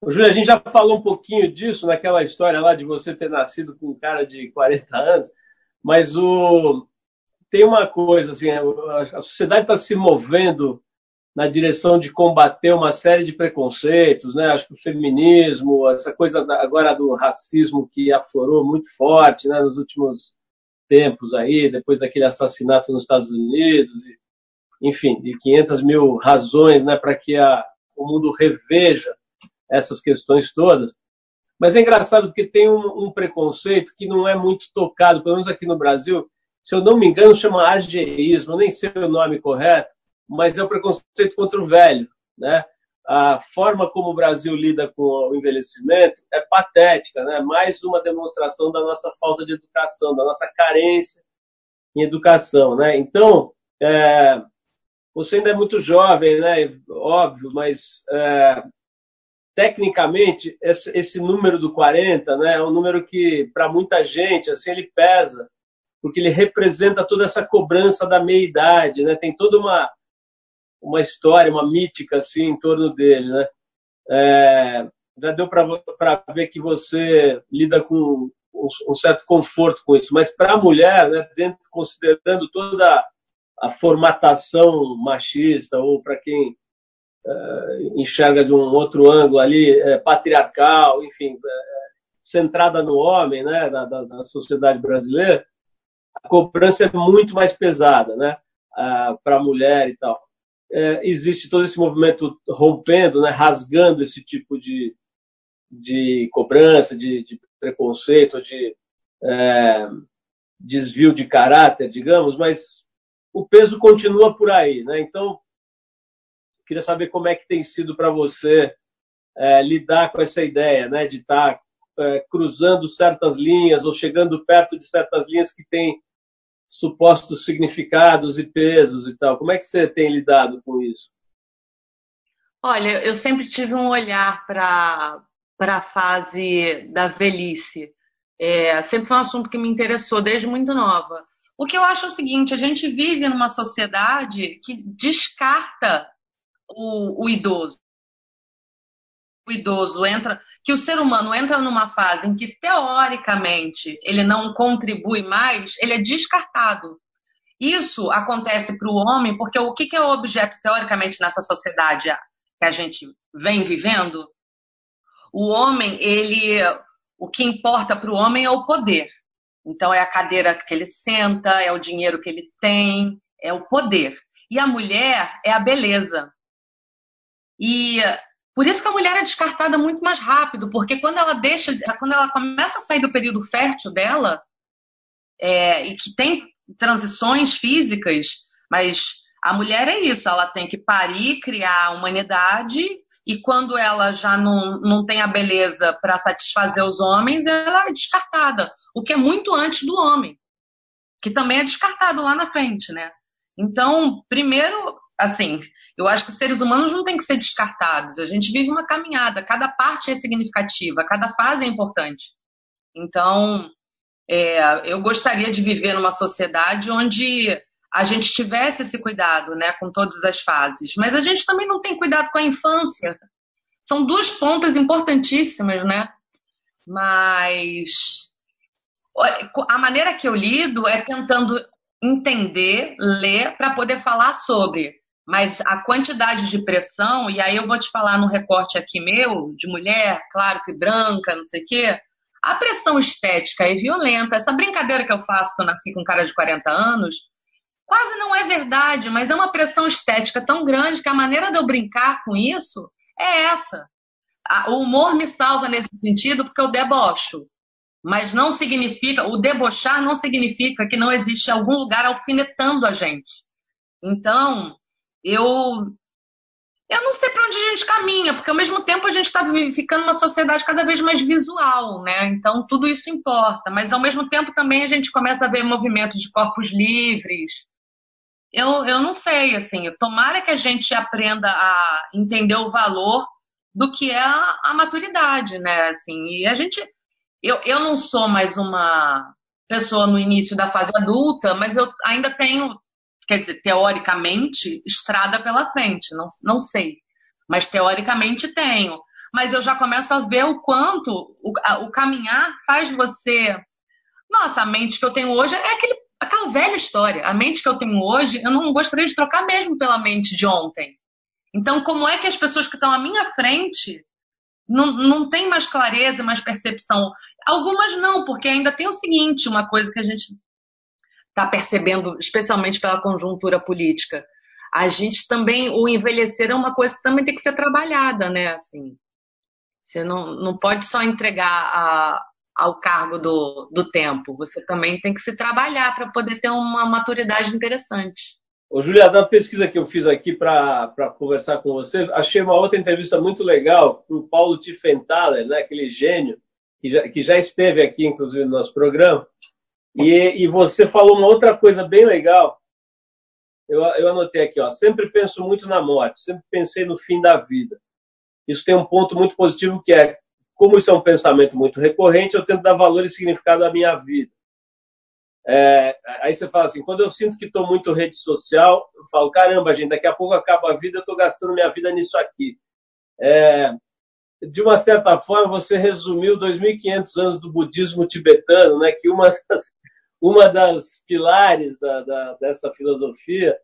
Ô, Júlia, a gente já falou um pouquinho disso naquela história lá de você ter nascido com um cara de quarenta anos, mas o... tem uma coisa, assim, a sociedade está se movendo na direção de combater uma série de preconceitos, né? Acho que o feminismo, essa coisa agora do racismo que aflorou muito forte, né? Nos últimos tempos aí, depois daquele assassinato nos Estados Unidos, enfim, de quinhentas mil razões, né? Para que a, o mundo reveja essas questões todas. Mas é engraçado porque tem um, um preconceito que não é muito tocado, pelo menos aqui no Brasil, se eu não me engano chama ageísmo, nem sei o nome correto, mas é um preconceito contra o velho, né? A forma como o Brasil lida com o envelhecimento é patética, né? Mais uma demonstração da nossa falta de educação, da nossa carência em educação, né? Então, é, você ainda é muito jovem, né? Óbvio, mas é, tecnicamente esse, esse número do quarenta, né? É um número que para muita gente assim ele pesa, porque ele representa toda essa cobrança da meia-idade, né? Tem toda uma uma história, uma mítica, assim, em torno dele, né? É, já deu para ver que você lida com um, um certo conforto com isso, mas para a mulher, né, dentro, considerando toda a formatação machista, ou para quem é, enxerga de um outro ângulo ali, é, patriarcal, enfim, é, centrada no homem, né, da, da, da sociedade brasileira, a cobrança é muito mais pesada, né, para a mulher e tal. É, existe todo esse movimento rompendo, né, rasgando esse tipo de, de cobrança, de, de preconceito, de é, desvio de caráter, digamos, mas o peso continua por aí, né? Então, queria saber como é que tem sido para você é, lidar com essa ideia, né, de estar é, cruzando certas linhas ou chegando perto de certas linhas que tem supostos significados e pesos e tal. Como é que você tem lidado com isso? Olha, eu sempre tive um olhar para para a fase da velhice. É, sempre foi um assunto que me interessou desde muito nova. O que eu acho é o seguinte, a gente vive numa sociedade que descarta o, o idoso. O idoso entra... Que o ser humano entra numa fase em que, teoricamente, ele não contribui mais, ele é descartado. Isso acontece para o homem, porque o que é o objeto, teoricamente, nessa sociedade que a gente vem vivendo? O homem, ele... O que importa para o homem é o poder. Então, é a cadeira que ele senta, é o dinheiro que ele tem, é o poder. E a mulher é a beleza. E... Por isso que a mulher é descartada muito mais rápido, porque quando ela deixa, quando ela começa a sair do período fértil dela, é, e que tem transições físicas, mas a mulher é isso, ela tem que parir, criar a humanidade e quando ela já não, não tem a beleza para satisfazer os homens, ela é descartada, o que é muito antes do homem, que também é descartado lá na frente, né? Então, primeiro, assim, eu acho que os seres humanos não têm que ser descartados, a gente vive uma caminhada, cada parte é significativa, cada fase é importante. Então, é, eu gostaria de viver numa sociedade onde a gente tivesse esse cuidado, né, com todas as fases, mas a gente também não tem cuidado com a infância. São duas pontas importantíssimas, né? Mas a maneira que eu lido é tentando entender, ler, para poder falar sobre. Mas a quantidade de pressão, e aí eu vou te falar num recorte aqui meu, de mulher, claro que branca, não sei o quê, a pressão estética é violenta. Essa brincadeira que eu faço, que eu nasci com um cara de quarenta anos, quase não é verdade, mas é uma pressão estética tão grande que a maneira de eu brincar com isso é essa. O humor me salva nesse sentido porque eu debocho. Mas não significa, o debochar não significa que não existe algum lugar alfinetando a gente. Então, eu, eu não sei para onde a gente caminha, porque ao mesmo tempo a gente está ficando uma sociedade cada vez mais visual, né? Então, tudo isso importa. Mas ao mesmo tempo também a gente começa a ver movimentos de corpos livres. Eu, eu não sei, assim, tomara que a gente aprenda a entender o valor do que é a, a maturidade, né? Assim, e a gente... Eu, eu não sou mais uma pessoa no início da fase adulta, mas eu ainda tenho, quer dizer, teoricamente, estrada pela frente. Não, não sei, mas teoricamente tenho. Mas eu já começo a ver o quanto o, o caminhar faz você... Nossa, a mente que eu tenho hoje é aquele, aquela velha história. A mente que eu tenho hoje, eu não gostaria de trocar mesmo pela mente de ontem. Então, como é que as pessoas que estão à minha frente... Não, não tem mais clareza, mais percepção. Algumas não, porque ainda tem o seguinte, uma coisa que a gente está percebendo, especialmente pela conjuntura política. A gente também, o envelhecer é uma coisa que também tem que ser trabalhada, né? Assim, você não, não pode só entregar a, ao cargo do, do tempo. Você também tem que se trabalhar para poder ter uma maturidade interessante. Ô, Julia, na pesquisa que eu fiz aqui para conversar com você, achei uma outra entrevista muito legal com o Paulo Tiefenthaler, né, aquele gênio, que já, que já esteve aqui, inclusive, no nosso programa. E, e você falou uma outra coisa bem legal. Eu, eu anotei aqui, ó, sempre penso muito na morte, sempre pensei no fim da vida. Isso tem um ponto muito positivo que é, como isso é um pensamento muito recorrente, eu tento dar valor e significado à minha vida. É, aí você fala assim, quando eu sinto que estou muito rede social, eu falo, caramba, gente, daqui a pouco acaba a vida, eu estou gastando minha vida nisso aqui. É, de uma certa forma, você resumiu dois mil e quinhentos anos do budismo tibetano, né, que uma das, uma das pilares da, da, dessa filosofia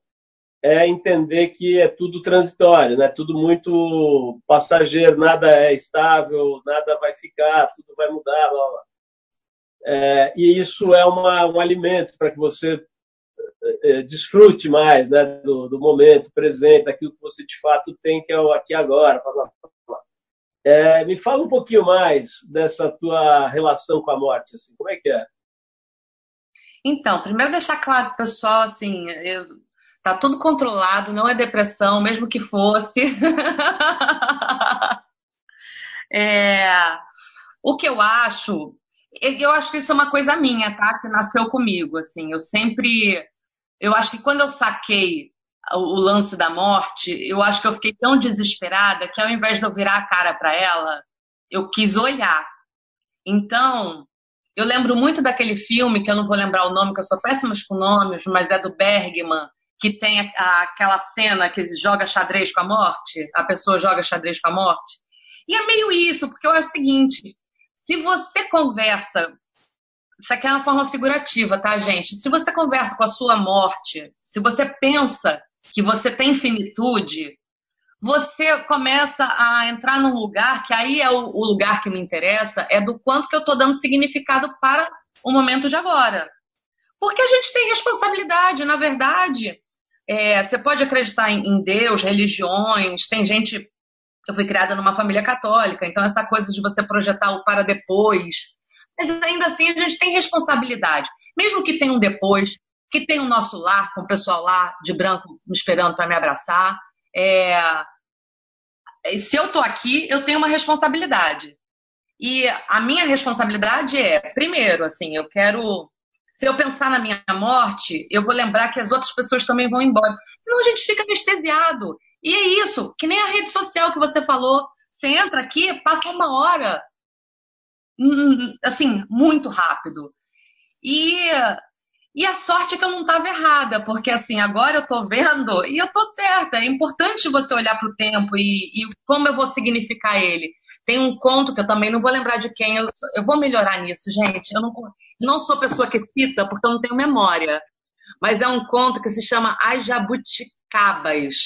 é entender que é tudo transitório, né, tudo muito passageiro, nada é estável, nada vai ficar, tudo vai mudar, blá, blá. É, e isso é uma, um alimento para que você é, desfrute mais, né, do, do momento presente, daquilo que você de fato tem, que é o aqui e agora. É, me fala um pouquinho mais dessa tua relação com a morte, assim, como é que é? Então, primeiro deixar claro, pessoal, assim, eu, tá tudo controlado, não é depressão, mesmo que fosse. É, o que eu acho... Eu acho que isso é uma coisa minha, tá? Que nasceu comigo, assim. Eu sempre... Eu acho que quando eu saquei o lance da morte, eu acho que eu fiquei tão desesperada que ao invés de eu virar a cara pra ela, eu quis olhar. Então, eu lembro muito daquele filme, que eu não vou lembrar o nome, que eu sou péssima com nomes, mas é do Bergman, que tem aquela cena que joga xadrez com a morte, a pessoa joga xadrez com a morte. E é meio isso, porque eu acho o seguinte... Se você conversa, isso aqui é uma forma figurativa, tá, gente? Se você conversa com a sua morte, se você pensa que você tem finitude, você começa a entrar num lugar, que aí é o lugar que me interessa, é do quanto que eu tô dando significado para o momento de agora. Porque a gente tem responsabilidade, na verdade. É, você pode acreditar em Deus, religiões, tem gente... Eu fui criada numa família católica, então essa coisa de você projetar o para depois. Mas ainda assim a gente tem responsabilidade. Mesmo que tenha um depois, que tenha o nosso lar, com o pessoal lá de branco me esperando para me abraçar. É... se eu estou aqui, eu tenho uma responsabilidade. E a minha responsabilidade é, primeiro, assim, eu quero... Se eu pensar na minha morte, eu vou lembrar que as outras pessoas também vão embora. Senão a gente fica anestesiado. E é isso, que nem a rede social que você falou. Você entra aqui, passa uma hora, assim, muito rápido. E, e a sorte é que eu não estava errada, porque assim, agora eu estou vendo e eu estou certa. É importante você olhar para o tempo e, e como eu vou significar ele. Tem um conto que eu também não vou lembrar de quem, eu, eu vou melhorar nisso, gente. Eu não, não sou pessoa que cita, porque eu não tenho memória. Mas é um conto que se chama As Jabuticabas,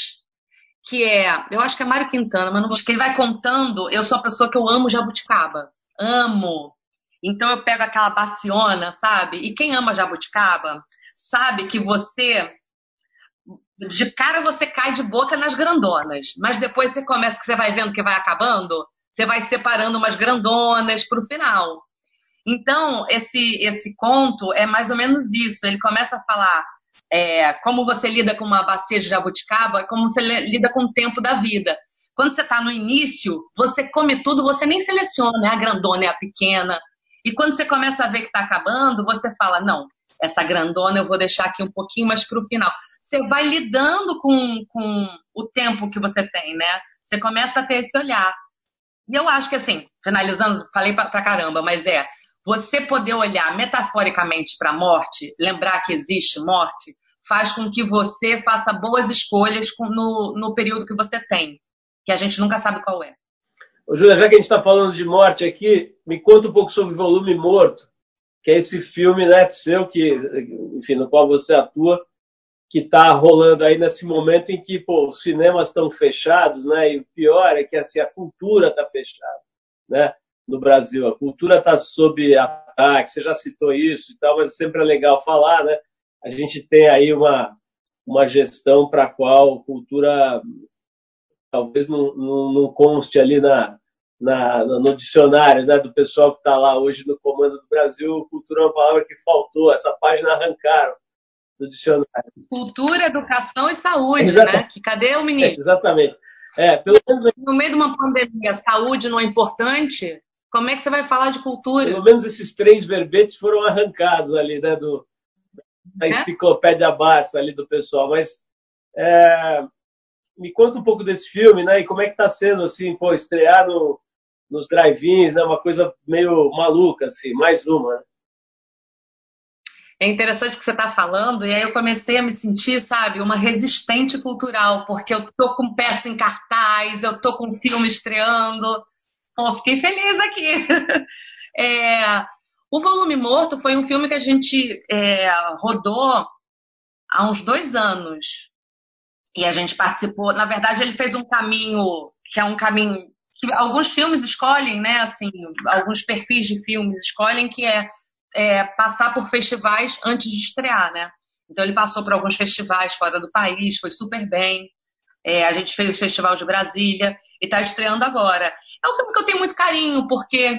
que é, eu acho que é Mário Quintana, mas não vou... Ele vai contando, eu sou a pessoa que eu amo jabuticaba. Amo. Então eu pego aquela baciona, sabe? E quem ama jabuticaba sabe que você... De cara você cai de boca nas grandonas, mas depois você começa, que você vai vendo que vai acabando... Você vai separando umas grandonas para o final. Então, esse, esse conto é mais ou menos isso. Ele começa a falar é, como você lida com uma bacia de jabuticaba, como você lida com o tempo da vida. Quando você está no início, você come tudo, você nem seleciona. É a grandona, é a pequena. E quando você começa a ver que está acabando, você fala, não, essa grandona eu vou deixar aqui um pouquinho mais para o final. Você vai lidando com, com o tempo que você tem, né? Você começa a ter esse olhar. E eu acho que assim, finalizando, falei pra, pra caramba, mas é, você poder olhar metaforicamente pra morte, lembrar que existe morte, faz com que você faça boas escolhas no, no período que você tem, que a gente nunca sabe qual é. Ô, Júlia, já que a gente tá falando de morte aqui, me conta um pouco sobre Volume Morto, que é esse filme, né, seu, que, enfim, no qual você atua, que está rolando aí nesse momento em que pô, os cinemas estão fechados, né? E o pior é que assim, a cultura está fechada, né? No Brasil. A cultura está sob ataque, você já citou isso e tal, mas sempre é legal falar, né? A gente tem aí uma, uma gestão para a qual a cultura talvez não, não, não conste ali na, na, no dicionário, né? Do pessoal que está lá hoje no comando do Brasil. Cultura é uma palavra que faltou, essa página arrancaram. Do dicionário. Cultura, educação e saúde, exatamente. Né? Que cadê o ministro? É, exatamente. É, pelo menos... No meio de uma pandemia, saúde não é importante? Como é que você vai falar de cultura? Pelo menos esses três verbetes foram arrancados ali, né? Do, da enciclopédia Barça ali do pessoal. Mas é, me conta um pouco desse filme, né? E como é que está sendo, assim, pô, estrear no, nos drive-ins, né? Uma coisa meio maluca, assim, mais uma, né? É interessante o que você está falando, e aí eu comecei a me sentir, sabe, uma resistente cultural, porque eu tô com peça em cartaz, eu tô com filme estreando. Pô, fiquei feliz aqui. É, o Volume Morto foi um filme que a gente é, rodou há uns dois anos. E a gente participou... Na verdade, ele fez um caminho, que é um caminho que alguns filmes escolhem, né, assim, alguns perfis de filmes escolhem, que é... É, passar por festivais antes de estrear, né? Então ele passou por alguns festivais fora do país, foi super bem. É, a gente fez o Festival de Brasília e tá estreando agora. É um filme que eu tenho muito carinho, porque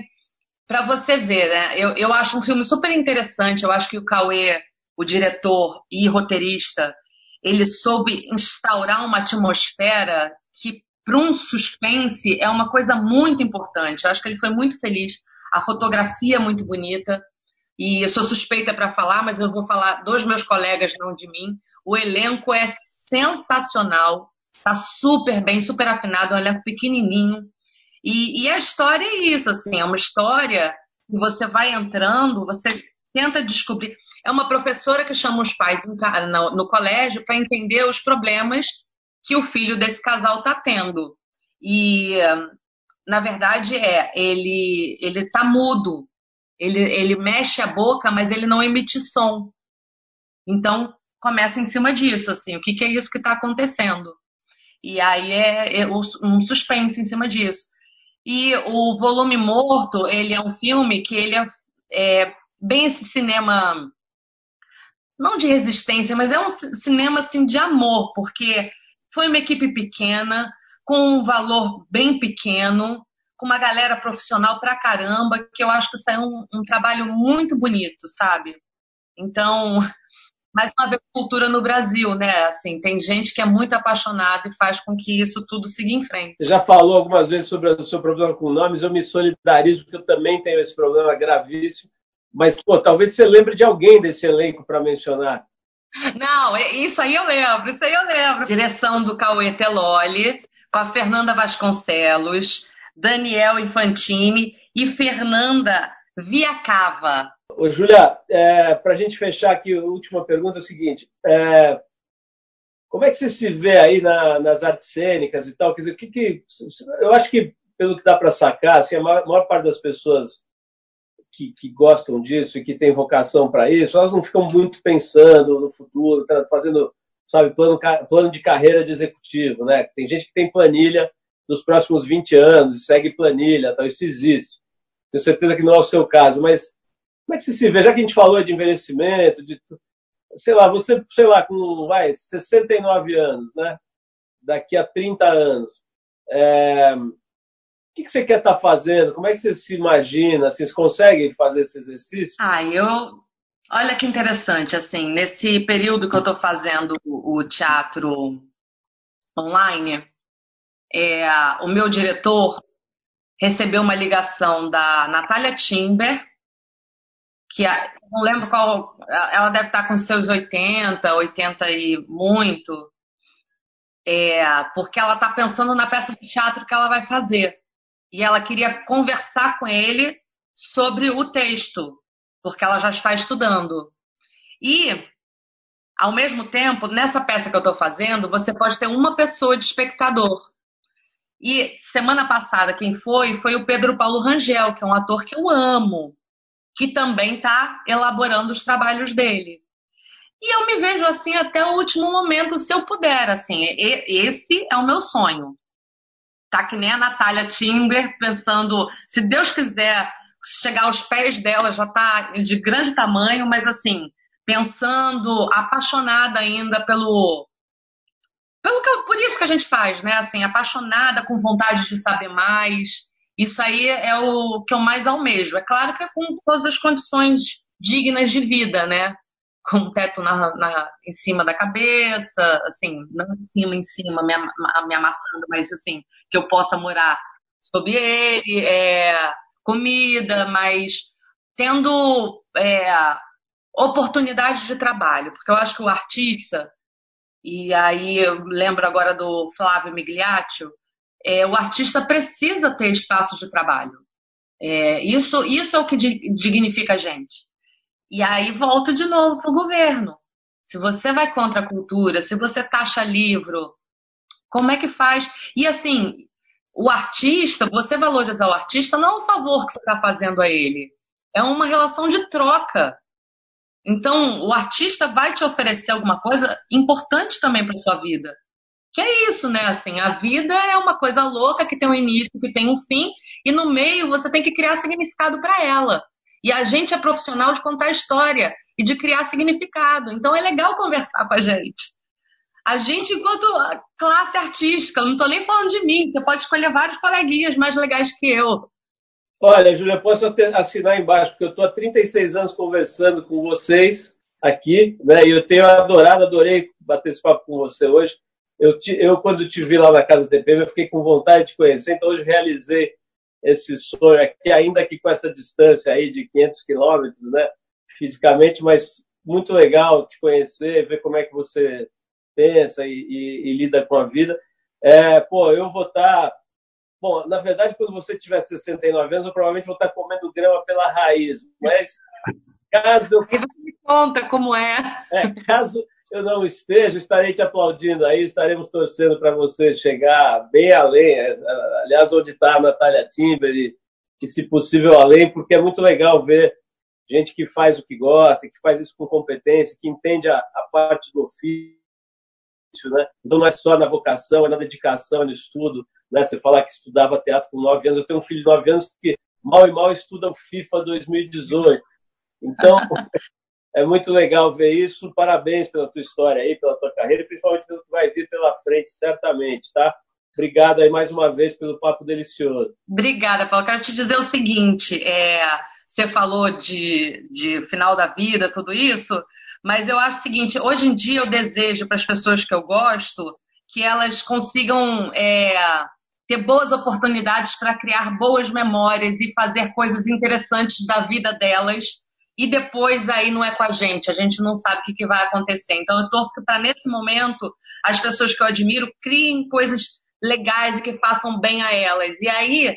para você ver, né? Eu, eu acho um filme super interessante. Eu acho que o Cauê, o diretor e roteirista, ele soube instaurar uma atmosfera que para um suspense é uma coisa muito importante. Eu acho que ele foi muito feliz. A fotografia é muito bonita. E eu sou suspeita para falar, mas eu vou falar dos meus colegas, não de mim. O elenco é sensacional, tá super bem, super afinado, é um elenco pequenininho. E, e a história é isso, assim, é uma história que você vai entrando, você tenta descobrir. É uma professora que chama os pais no, no colégio para entender os problemas que o filho desse casal tá tendo. E, na verdade, é, ele, ele tá mudo. Ele, ele mexe a boca, mas ele não emite som. Então, começa em cima disso, assim, o que, que é isso que está acontecendo? E aí é, é um suspense em cima disso. E o Volume Morto, ele é um filme que ele é, é bem esse cinema, não de resistência, mas é um cinema assim, de amor, porque foi uma equipe pequena, com um valor bem pequeno, com uma galera profissional pra caramba, que eu acho que isso é um, um trabalho muito bonito, sabe? Então, mais uma vez, cultura no Brasil, né? Assim, tem gente que é muito apaixonada e faz com que isso tudo siga em frente. Você já falou algumas vezes sobre o seu problema com nomes, eu me solidarizo, porque eu também tenho esse problema gravíssimo. Mas, pô, talvez você lembre de alguém desse elenco para mencionar. Não, isso aí eu lembro, isso aí eu lembro. Direção do Cauê Teloli, com a Fernanda Vasconcelos, Daniel Infantini e Fernanda Viacava. Ô, Júlia, é, para a gente fechar aqui, a última pergunta é o seguinte. É, como é que você se vê aí na, nas artes cênicas e tal? Quer dizer, o que que, eu acho que, pelo que dá para sacar, assim, a maior, maior parte das pessoas que, que gostam disso e que têm vocação para isso, elas não ficam muito pensando no futuro, fazendo, sabe, plano, plano de carreira de executivo, né? Tem gente que tem planilha dos próximos vinte anos e segue planilha, tal, isso existe. Tenho certeza que não é o seu caso, mas como é que você se vê? Já que a gente falou de envelhecimento, de, sei lá, você, sei lá, com vai, sessenta e nove anos, né? Daqui a trinta anos. É, o que, que você quer estar tá fazendo? Como é que você se imagina? Assim, você consegue fazer esse exercício? Ah, eu... Olha que interessante, assim, nesse período que eu estou fazendo o teatro online, é, o meu diretor recebeu uma ligação da Natália Timber, que não lembro qual, ela deve estar com seus oitenta, oitenta e muito, é, porque ela está pensando na peça de teatro que ela vai fazer. E ela queria conversar com ele sobre o texto, porque ela já está estudando. E, ao mesmo tempo, nessa peça que eu estou fazendo, você pode ter uma pessoa de espectador. E, semana passada, quem foi, foi o Pedro Paulo Rangel, que é um ator que eu amo, que também está elaborando os trabalhos dele. E eu me vejo assim até o último momento, se eu puder. Assim, esse é o meu sonho. Tá que nem a Natália Timber, pensando, se Deus quiser, chegar aos pés dela, já está de grande tamanho, mas assim, pensando, apaixonada ainda pelo... pelo que, por isso que a gente faz, né? Assim, apaixonada, com vontade de saber mais... Isso aí é o que eu mais almejo. É claro que é com todas as condições dignas de vida, né? Com o teto na, na, em cima da cabeça, assim, não em cima, em cima, me, me amassando, mas assim, que eu possa morar sob ele, é, comida, mas tendo é, oportunidades de trabalho. Porque eu acho que o artista, e aí eu lembro agora do Flávio Migliaccio, É, o artista precisa ter espaço de trabalho. É, isso, isso é o que dignifica a gente. E aí volto de novo para o governo. Se você vai contra a cultura, se você taxa livro, como é que faz? E assim, o artista, você valorizar o artista não é um favor que você está fazendo a ele. É uma relação de troca. Então, o artista vai te oferecer alguma coisa importante também para a sua vida. Que é isso, né? Assim, a vida é uma coisa louca que tem um início, que tem um fim, e no meio você tem que criar significado para ela. E a gente é profissional de contar história e de criar significado. Então é legal conversar com a gente. A gente, enquanto classe artística, não estou nem falando de mim, você pode escolher vários coleguinhas mais legais que eu. Olha, Júlia, posso assinar embaixo, porque eu estou há trinta e seis anos conversando com vocês aqui, né? E eu tenho adorado, adorei bater esse papo com você hoje. Eu, te, eu, quando te vi lá na Casa T P M, eu fiquei com vontade de te conhecer, então hoje realizei esse sonho aqui, ainda que com essa distância aí de quinhentos quilômetros, né, fisicamente, mas muito legal te conhecer, ver como é que você pensa e, e, e lida com a vida. É, pô, eu vou estar... Tá, bom, na verdade, quando você tiver sessenta e nove anos, eu provavelmente vou estar tá comendo grama pela raiz, mas caso... Aí você me conta como é. É, caso... eu não esteja, estarei te aplaudindo aí, estaremos torcendo para você chegar bem além, aliás, onde está a Natália Timber, e, e se possível além, porque é muito legal ver gente que faz o que gosta, que faz isso com competência, que entende a, a parte do ofício, né? Então não é só na vocação, é na dedicação, é no estudo, né? Você falar que estudava teatro com nove anos, eu tenho um filho de nove anos que mal e mal estuda o FIFA dois mil e dezoito, então... É muito legal ver isso. Parabéns pela tua história aí, pela tua carreira, e principalmente pelo que vai vir pela frente, certamente, tá? Obrigado aí mais uma vez pelo papo delicioso. Obrigada, Paulo. Quero te dizer o seguinte, é, você falou de, de final da vida, tudo isso, Mas eu acho o seguinte, hoje em dia eu desejo para as pessoas que eu gosto que elas consigam é, ter boas oportunidades para criar boas memórias e fazer coisas interessantes da vida delas. E depois aí não é com a gente, a gente não sabe o que, que vai acontecer. Então eu torço para nesse momento as pessoas que eu admiro criem coisas legais e que façam bem a elas. E aí,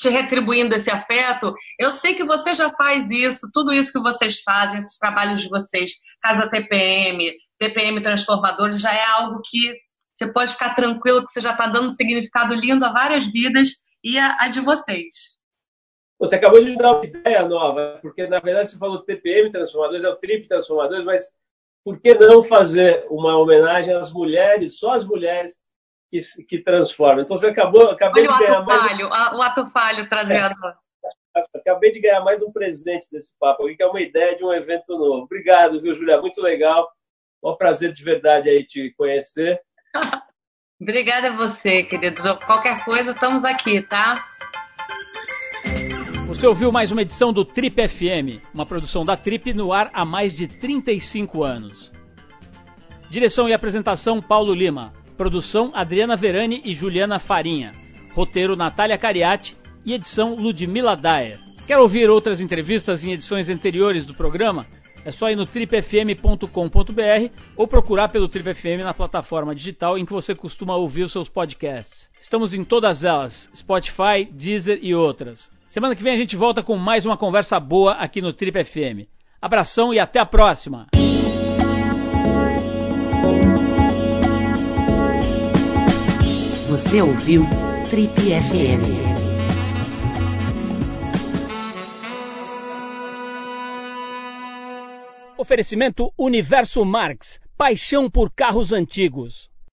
te retribuindo esse afeto, eu sei que você já faz isso, tudo isso que vocês fazem, esses trabalhos de vocês, Casa T P M, T P M Transformadores, já é algo que você pode ficar tranquilo que você já está dando um significado lindo a várias vidas e a, a de vocês. Você acabou de me dar uma ideia nova, porque na verdade você falou T P M Transformadores, é o Trip Transformadores, mas por que não fazer uma homenagem às mulheres, só às mulheres que, que transformam? Então você acabou, acabou de ganhar mais... Olha o ato falho trazendo. É, acabei de ganhar mais um presente desse papo aqui, que é uma ideia de um evento novo. Obrigado, viu, Júlia? Muito legal. Um prazer de verdade aí te conhecer. Obrigada a você, querido. Qualquer coisa, estamos aqui, tá? Você ouviu mais uma edição do Trip F M, uma produção da Trip no ar há mais de trinta e cinco anos. Direção e apresentação, Paulo Lima. Produção, Adriana Verani e Juliana Farinha. Roteiro, Natália Cariati e edição, Ludmila Daer. Quer ouvir outras entrevistas em edições anteriores do programa? É só ir no trip f m ponto com ponto b r ou procurar pelo Trip F M na plataforma digital em que você costuma ouvir os seus podcasts. Estamos em todas elas, Spotify, Deezer e outras. Semana que vem a gente volta com mais uma conversa boa aqui no Trip F M. Abração e até a próxima! Você ouviu Trip F M. Oferecimento Universo Marx. Paixão por carros antigos.